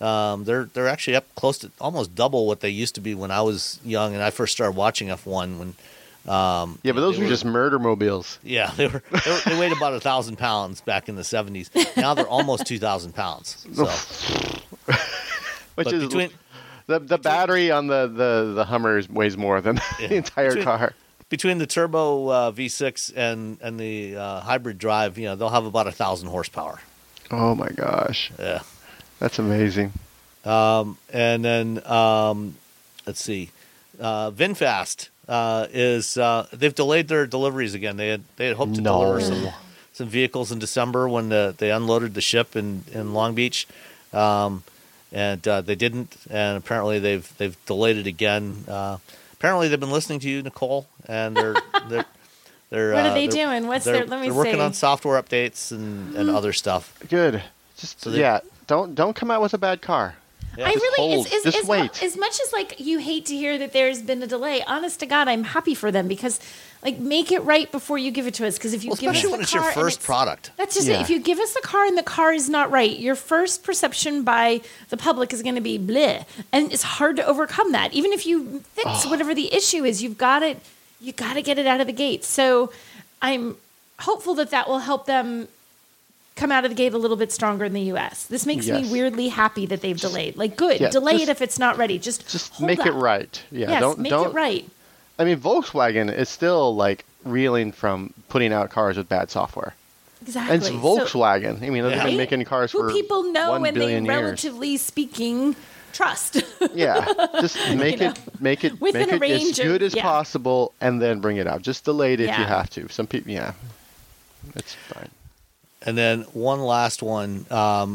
They're actually up close to almost double what they used to be when I was young and I first started watching F1 when. But those were just murder mobiles. Yeah, they weighed about 1,000 pounds back in the 70s. Now they're almost 2,000 pounds. So. Which is between the battery on the Hummer weighs more than the entire car. Between the turbo V6 and the hybrid drive, they'll have about 1,000 horsepower. Oh my gosh! Yeah, that's amazing. Let's see, VinFast. They've delayed their deliveries again. They had hoped to deliver some vehicles in December when they unloaded the ship in Long Beach, and they didn't. And apparently they've delayed it again. Apparently they've been listening to you, Nicole, and they're what are they doing? They're working on software updates and other stuff. Good. Don't come out with a bad car. Yeah, I really, as much as you hate to hear that there's been a delay, honest to God, I'm happy for them because make it right before you give it to us. Because if you give us the car, especially when it's your first product, that's just it. If you give us the car and the car is not right, your first perception by the public is going to be bleh, and it's hard to overcome that. Even if you fix whatever the issue is, you got to get it out of the gate. So I'm hopeful that will help them come out of the gate a little bit stronger in the U.S. This makes me weirdly happy that they've delayed. Good, yeah, delay it if it's not ready. Just make it right. Yeah, yes, don't it right. I mean, Volkswagen is still reeling from putting out cars with bad software. Exactly. And it's Volkswagen. They've been making cars for 1 billion years. People know and they, relatively speaking, trust. Yeah, just make it as good as possible, and then bring it out. Just delay it if you have to. Some people, that's fine. And then one last one, I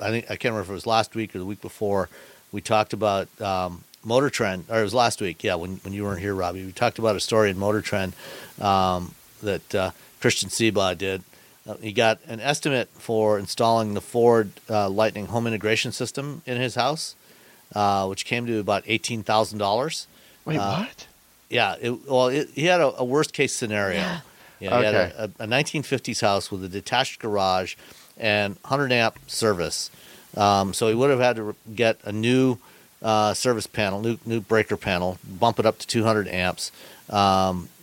can't remember if it was last week or the week before, we talked about Motor Trend, or it was last week, when you weren't here, Robbie. We talked about a story in Motor Trend that Christian Sebaugh did. He got an estimate for installing the Ford Lightning home integration system in his house, which came to about $18,000. Wait, what? Yeah, he had a worst-case scenario. Yeah. Yeah, he had a 1950s house with a detached garage and 100-amp service. So he would have had to get a new service panel, new breaker panel, bump it up to 200 amps. He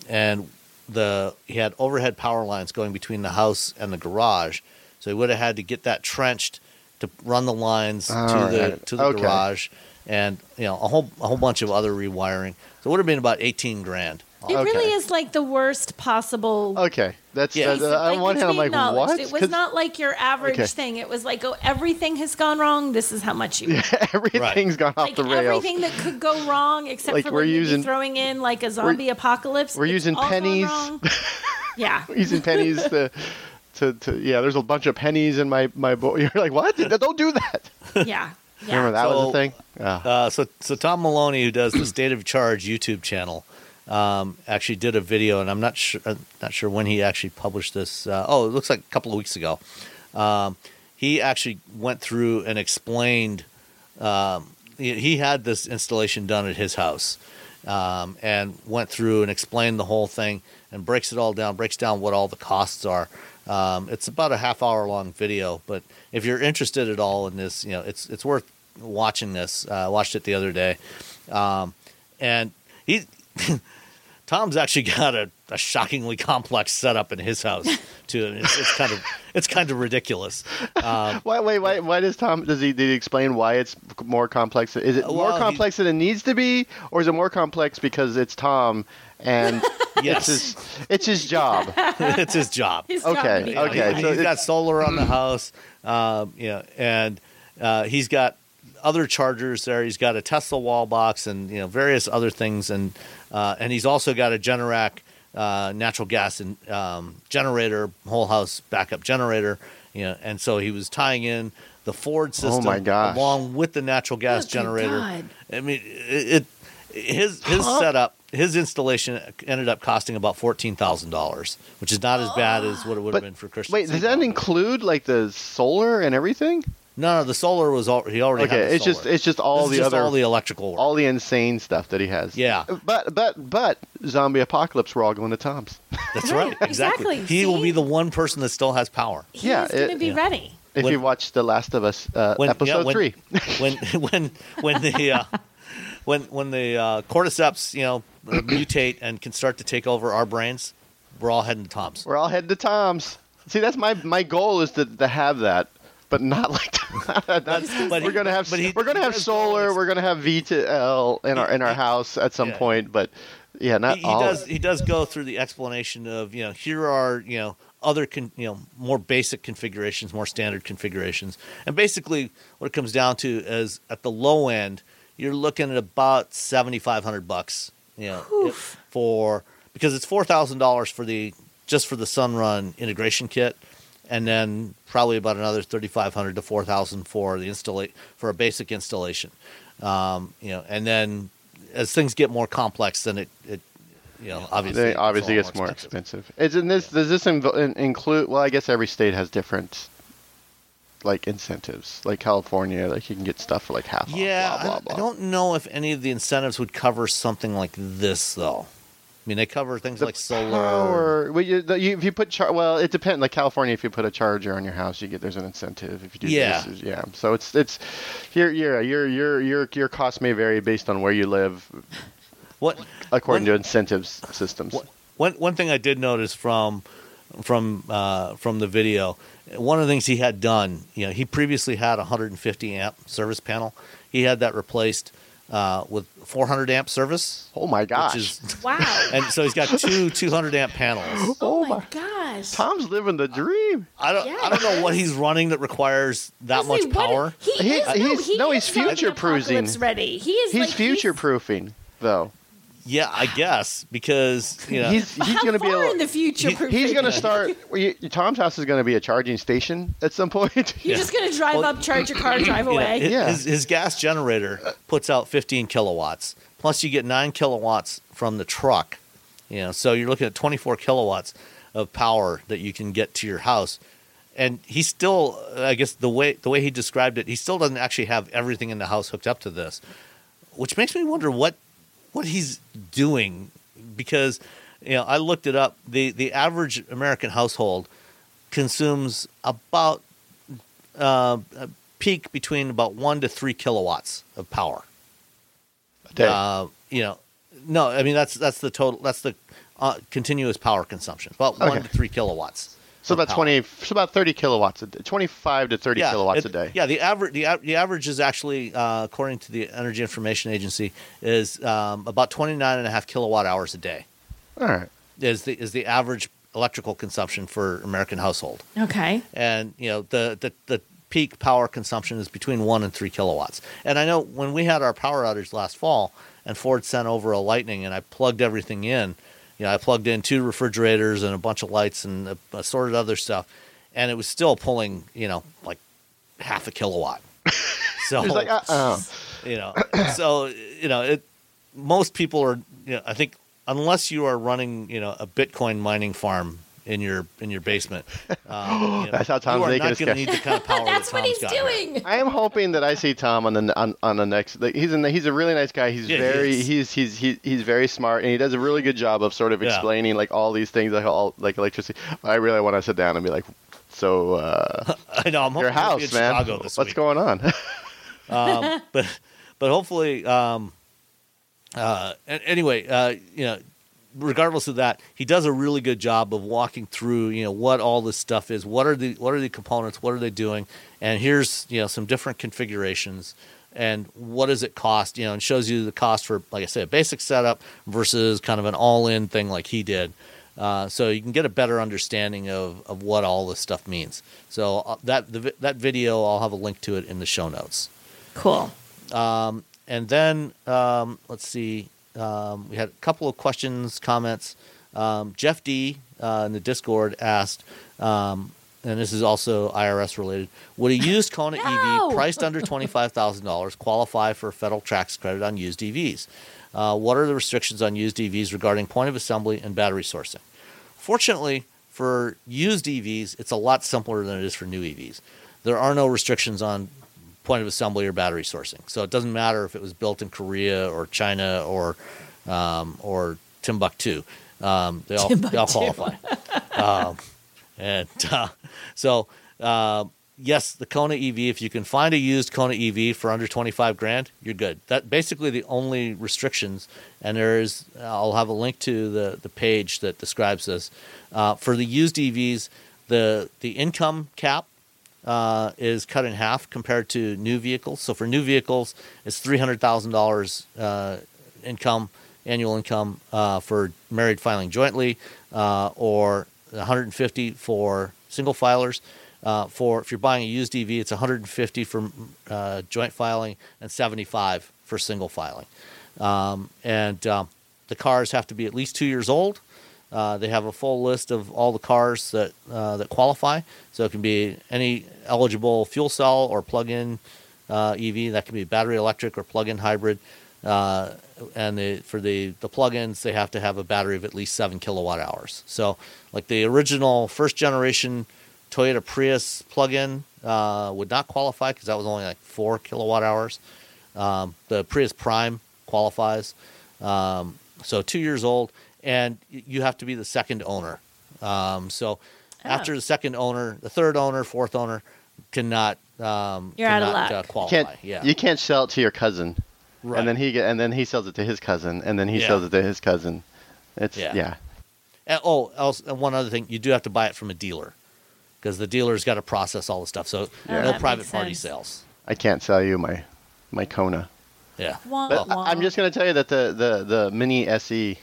had overhead power lines going between the house and the garage. So he would have had to get that trenched to run the lines to the garage, and a whole bunch of other rewiring. So it would have been about $18,000. It really is like the worst possible. Okay, that's on one hand, I'm like, what? It was not like your average thing. It was like, oh, everything has gone wrong. This is how much you. Everything's gone off the rails. Everything that could go wrong, except like for throwing in like a zombie apocalypse. We're using pennies. We're using pennies to There's a bunch of pennies in my bowl. You're like, what? Don't do that. Remember that was a thing. So Tom Maloney, who does the State of Charge YouTube channel. Actually did a video, and I'm not sure when he actually published this. It looks like a couple of weeks ago. He actually went through and explained. He had this installation done at his house, and went through and explained the whole thing and breaks it all down. Breaks down what all the costs are. It's about a half hour long video, but if you're interested at all in this, it's worth watching this. I watched it the other day, and he. Tom's actually got a shockingly complex setup in his house too. It's kind of ridiculous. Why does Tom? Did he explain why it's more complex? Is it more complex than it needs to be, or is it more complex because it's Tom and it's his job? It's his job. Okay. So he's got solar on the house, and he's got. Other chargers there. He's got a Tesla wall box and various other things, and he's also got a Generac natural gas and generator, whole house backup generator. And so he was tying in the Ford system along with the natural gas generator. I mean, his setup. His installation ended up costing about $14,000, which is not as bad as what it would have been for Christian. Wait, does that include like the solar and everything? No, the solar was he already had the solar. It's just all the other all the electrical work. All the insane stuff that he has. Yeah. But zombie apocalypse, we're all going to Tom's. That's right. Exactly. He will be the one person that still has power. He's going to be ready. If you watch The Last of Us episode 3. when the cordyceps, mutate and can start to take over our brains, we're all heading to Tom's. See, that's my goal is to have that. But not like that. We're gonna have solar. We're gonna have V2L in our house at some point. But not all. He does go through the explanation of here are other more basic configurations, more standard configurations, and basically what it comes down to is at the low end you're looking at about $7,500 because it's $4,000 for the Sunrun integration kit. And then probably about another $3,500 to $4,000 for the for a basic installation, And then as things get more complex, then obviously gets more expensive. Does this include? Well, I guess every state has different incentives. Like California, you can get stuff for half off. Yeah, blah, blah. I don't know if any of the incentives would cover something like this though. I mean, they cover things like solar. Power. Well, it depends. Like California, if you put a charger on your house, there's an incentive. If you do this, So it's your costs may vary based on where you live. According to incentives systems. One thing I did notice from the video, one of the things he had done, he previously had a 150 amp service panel. He had that replaced. With 400 amp service. Oh my gosh! Wow! And so he's got two 200 amp panels. Oh my gosh! Tom's living the dream. I don't know what he's running that requires that much power. He's future proofing. Ready. He's future proofing though. Yeah, I guess because he's going to be in the future. He's going to start. Tom's house is going to be a charging station at some point. You're just going to drive up, charge your car, drive away. His gas generator puts out 15 kilowatts. Plus, you get 9 kilowatts from the truck. So you're looking at 24 kilowatts of power that you can get to your house. And he still, I guess the way he described it, he still doesn't actually have everything in the house hooked up to this, which makes me wonder what he's doing, because I looked it up. The average American household consumes about a peak between about 1 to 3 kilowatts of power a day. That's the total. That's the continuous power consumption. About 1 to 3 kilowatts. So about power. 20. So about 30 kilowatts a day. 25 to 30 kilowatts a day. Yeah, the average is actually, according to the Energy Information Agency, is about 29.5 kilowatt hours a day. All right. Is the average electrical consumption for American household. Okay. And, you know, the peak power consumption is between 1 and 3 kilowatts. And I know when we had our power outage last fall and Ford sent over a Lightning and I plugged everything in, you know, I plugged in 2 refrigerators and a bunch of lights and assorted other stuff. And it was still pulling, you know, like half a kilowatt. So, like, you know, so, you know, it, most people are, you know, I think, unless you are running, you know, a Bitcoin mining farm in your basement, you know, that's how Tom's making us. You are not going to need the kind of power that's that Tom's what he's doing. Right. I am hoping that I see Tom on the next. Like, he's a really nice guy. He's he's very smart, and he does a really good job of sort of explaining like all these things, like all like electricity. I really want to sit down and be like, so I know I'm your house, be in man. Chicago this What's week. Going on? But hopefully. Anyway, you know, regardless of that, he does a really good job of walking through, you know, what all this stuff is. What are the components? What are they doing? And here's, you know, some different configurations. And what does it cost? You know, and shows you the cost for, like I say, a basic setup versus kind of an all-in thing like he did. So you can get a better understanding of what all this stuff means. So that video, I'll have a link to it in the show notes. Cool. And then, let's see, we had a couple of questions, comments. Jeff D. In the Discord asked, and this is also IRS related, would a used Kona EV priced under $25,000 qualify for a federal tax credit on used EVs? What are the restrictions on used EVs regarding point of assembly and battery sourcing? Fortunately, for used EVs, it's a lot simpler than it is for new EVs. There are no restrictions on point of assembly or battery sourcing. So it doesn't matter if it was built in Korea or China or Timbuktu. They all qualify. Yes, the Kona EV, if you can find a used Kona EV for under $25,000, you're good. That basically the only restrictions, and there is, I'll have a link to the page that describes this. For the used EVs, the income cap is cut in half compared to new vehicles. So for new vehicles, it's $300,000 annual income for married filing jointly, or $150,000 for single filers. For if you're buying a used EV, it's $150,000 for joint filing and $75,000 for single filing. The cars have to be at least 2 years old. They have a full list of all the cars that qualify. So it can be any eligible fuel cell or plug-in EV. That can be battery electric or plug-in hybrid. And for the plug-ins, they have to have a battery of at least 7 kilowatt hours. So like the original first generation Toyota Prius plug-in would not qualify because that was only like 4 kilowatt hours. The Prius Prime qualifies. So 2 years old. And you have to be the second owner. After the second owner, the third owner, fourth owner cannot out of luck. Qualify. You can't sell it to your cousin, right? And then he sells it to his cousin, and then he sells it to his cousin. And one other thing, you do have to buy it from a dealer because the dealer's got to process all the stuff. So no private party sales. I can't sell you my Kona. Yeah, but I'm just going to tell you that the Mini SE.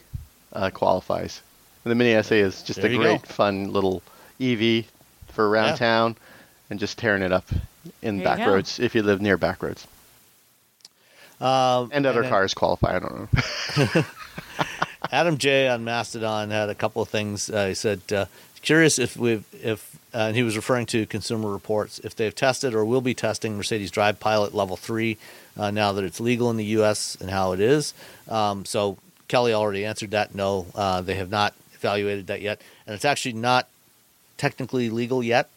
Qualifies. The Mini SA is just a great fun little EV for around town and just tearing it up in back roads if you live near back roads. And cars qualify. I don't know. Adam J on Mastodon had a couple of things. He said, curious if he was referring to Consumer Reports, if they've tested or will be testing Mercedes Drive Pilot Level 3 now that it's legal in the U.S. and how it is. So Kelly already answered that. No, they have not evaluated that yet, and it's actually not technically legal yet.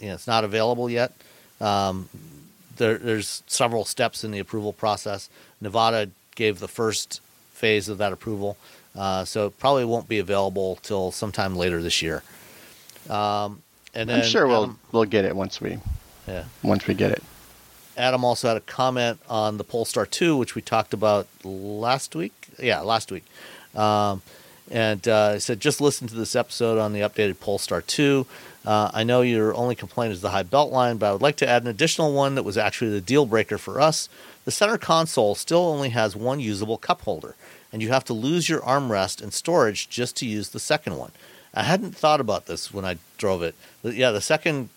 It's not available yet. There's several steps in the approval process. Nevada gave the first phase of that approval, so it probably won't be available till sometime later this year. I'm sure we'll get it once we get it. Adam also had a comment on the Polestar 2, which we talked about last week. He said, just listen to this episode on the updated Polestar 2. I know your only complaint is the high belt line, but I would like to add an additional one that was actually the deal breaker for us. The center console still only has one usable cup holder. and you have to lose your armrest and storage just to use the second one. I hadn't thought about this when I drove it. Yeah, the second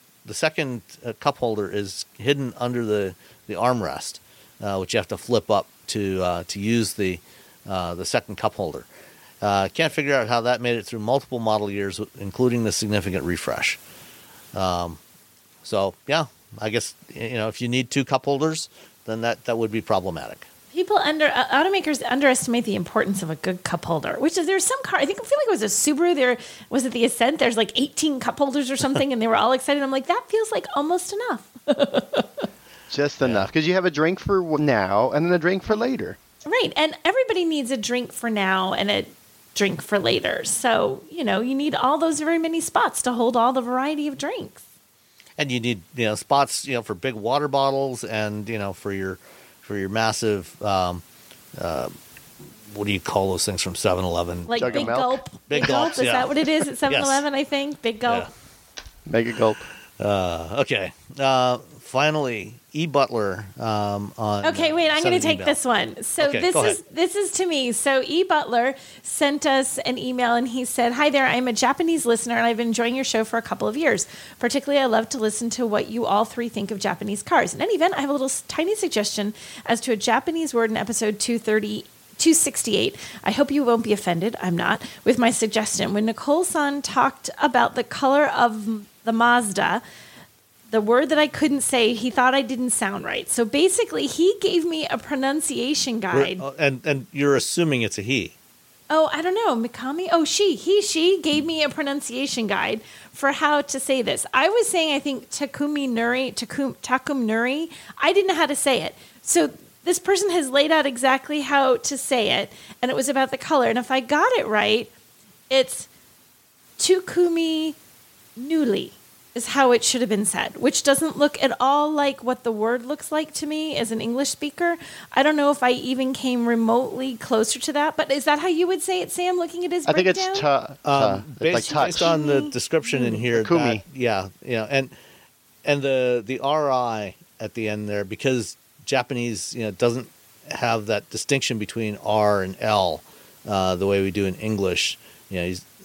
cup holder is hidden under the armrest, which you have to flip up to use the second cup holder. Can't figure out how that made it through multiple model years, including the significant refresh. So yeah, I guess if you need two cup holders, then that would be problematic. People automakers underestimate the importance of a good cup holder, which is there's some car. I feel like it was a Subaru. There was it the Ascent. There's like 18 cup holders or something, and they were all excited. I'm like, that feels like almost enough. Just enough, because you have a drink for now and then a drink for later. Right, and everybody needs a drink for now and a drink for later. So you need all those very many spots to hold all the variety of drinks. And you need spots for big water bottles and for your massive, what do you call those things from 7-Eleven? Like Big Gulp. Big Gulp, is that what it is at 7-Eleven, I think? Big Gulp. Yeah. Mega Gulp. Okay. Finally, E-Butler. Okay, wait, I'm going to take this one. So okay, this is to me. So E-Butler sent us an email, and he said, "Hi there, I'm a Japanese listener, and I've been enjoying your show for a couple of years. Particularly, I love to listen to what you all three think of Japanese cars. In any event, I have a little tiny suggestion as to a Japanese word in episode 268. I hope you won't be offended. I'm not. With my suggestion, when Nicole-san talked about the color of the Mazda, the word that I couldn't say, he thought I didn't sound right. So basically, he gave me a pronunciation guide. And you're assuming it's a he. Oh, I don't know. Mikami? Oh, she gave me a pronunciation guide for how to say this. I was saying, I think, Takum Nuri. I didn't know how to say it. So this person has laid out exactly how to say it, and it was about the color. And if I got it right, it's Tukumi Nuli is how it should have been said, which doesn't look at all like what the word looks like to me as an English speaker. I don't know if I even came remotely closer to that, but is that how you would say it, Sam, looking at his breakdown? I think it's based on the description in here. Kumi. And the RI at the end there, because Japanese doesn't have that distinction between R and L the way we do in English.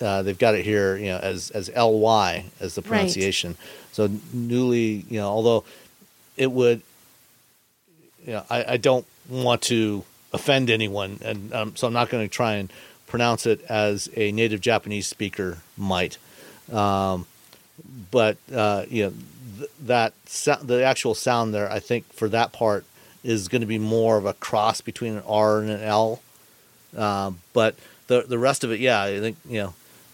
They've got it here as L-Y as the pronunciation. Right. So newly, although it would, I don't want to offend anyone, and so I'm not going to try and pronounce it as a native Japanese speaker might. The actual sound there, I think, for that part is going to be more of a cross between an R and an L. But the rest of it, I think,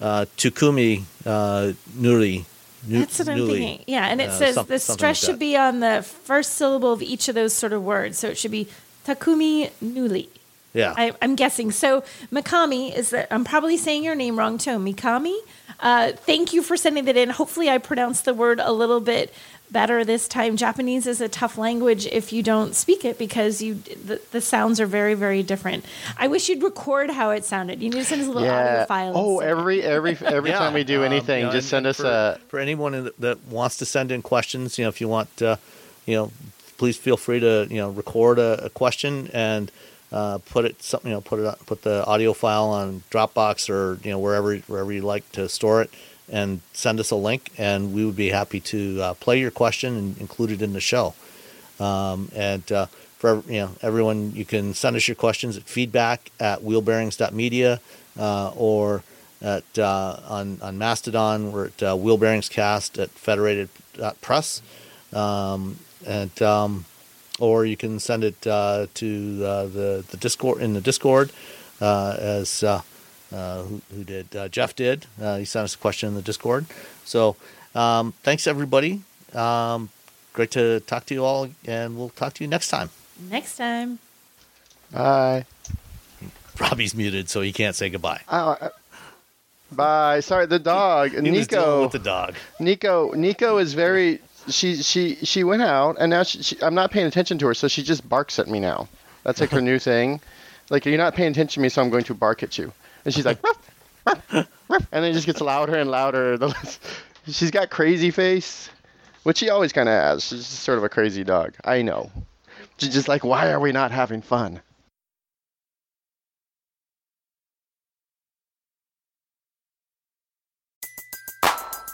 Tukumi Nuri. That's what I'm thinking. Yeah, and it says the stress should be on the first syllable of each of those sort of words. So it should be Takumi Nuri. Yeah. I'm guessing. So Mikami is that I'm probably saying your name wrong too. Mikami. Thank you for sending that in. Hopefully I pronounced the word a little bit better this time. Japanese is a tough language if you don't speak it because the sounds are very, very different. I wish you'd record how it sounded. You need to send us a little audio file. Oh, every time we do anything, just send us a... For anyone that wants to send in questions, if you want, please feel free to, record a question and put the audio file on Dropbox or, wherever you like to store it, and send us a link, and we would be happy to play your question and include it in the show. For everyone, you can send us your questions at feedback@wheelbearings.media or at on Mastodon. We're at wheelbearingscast@federated.press. Or you can send it to the Discord, in the Discord, as... who did? Jeff did. He sent us a question in the Discord. So thanks, everybody. Great to talk to you all, and we'll talk to you next time. Next time. Bye. Robbie's muted, so he can't say goodbye. Bye. Sorry, the dog. He was dealing with the dog. Nico is very... She went out, and now I'm not paying attention to her, so she just barks at me now. That's like her new thing. Like, you're not paying attention to me, so I'm going to bark at you. And she's like, ruff, ruff, ruff, and then it just gets louder and louder. She's got crazy face, which she always kind of has. She's just sort of a crazy dog. I know. She's just like, why are we not having fun?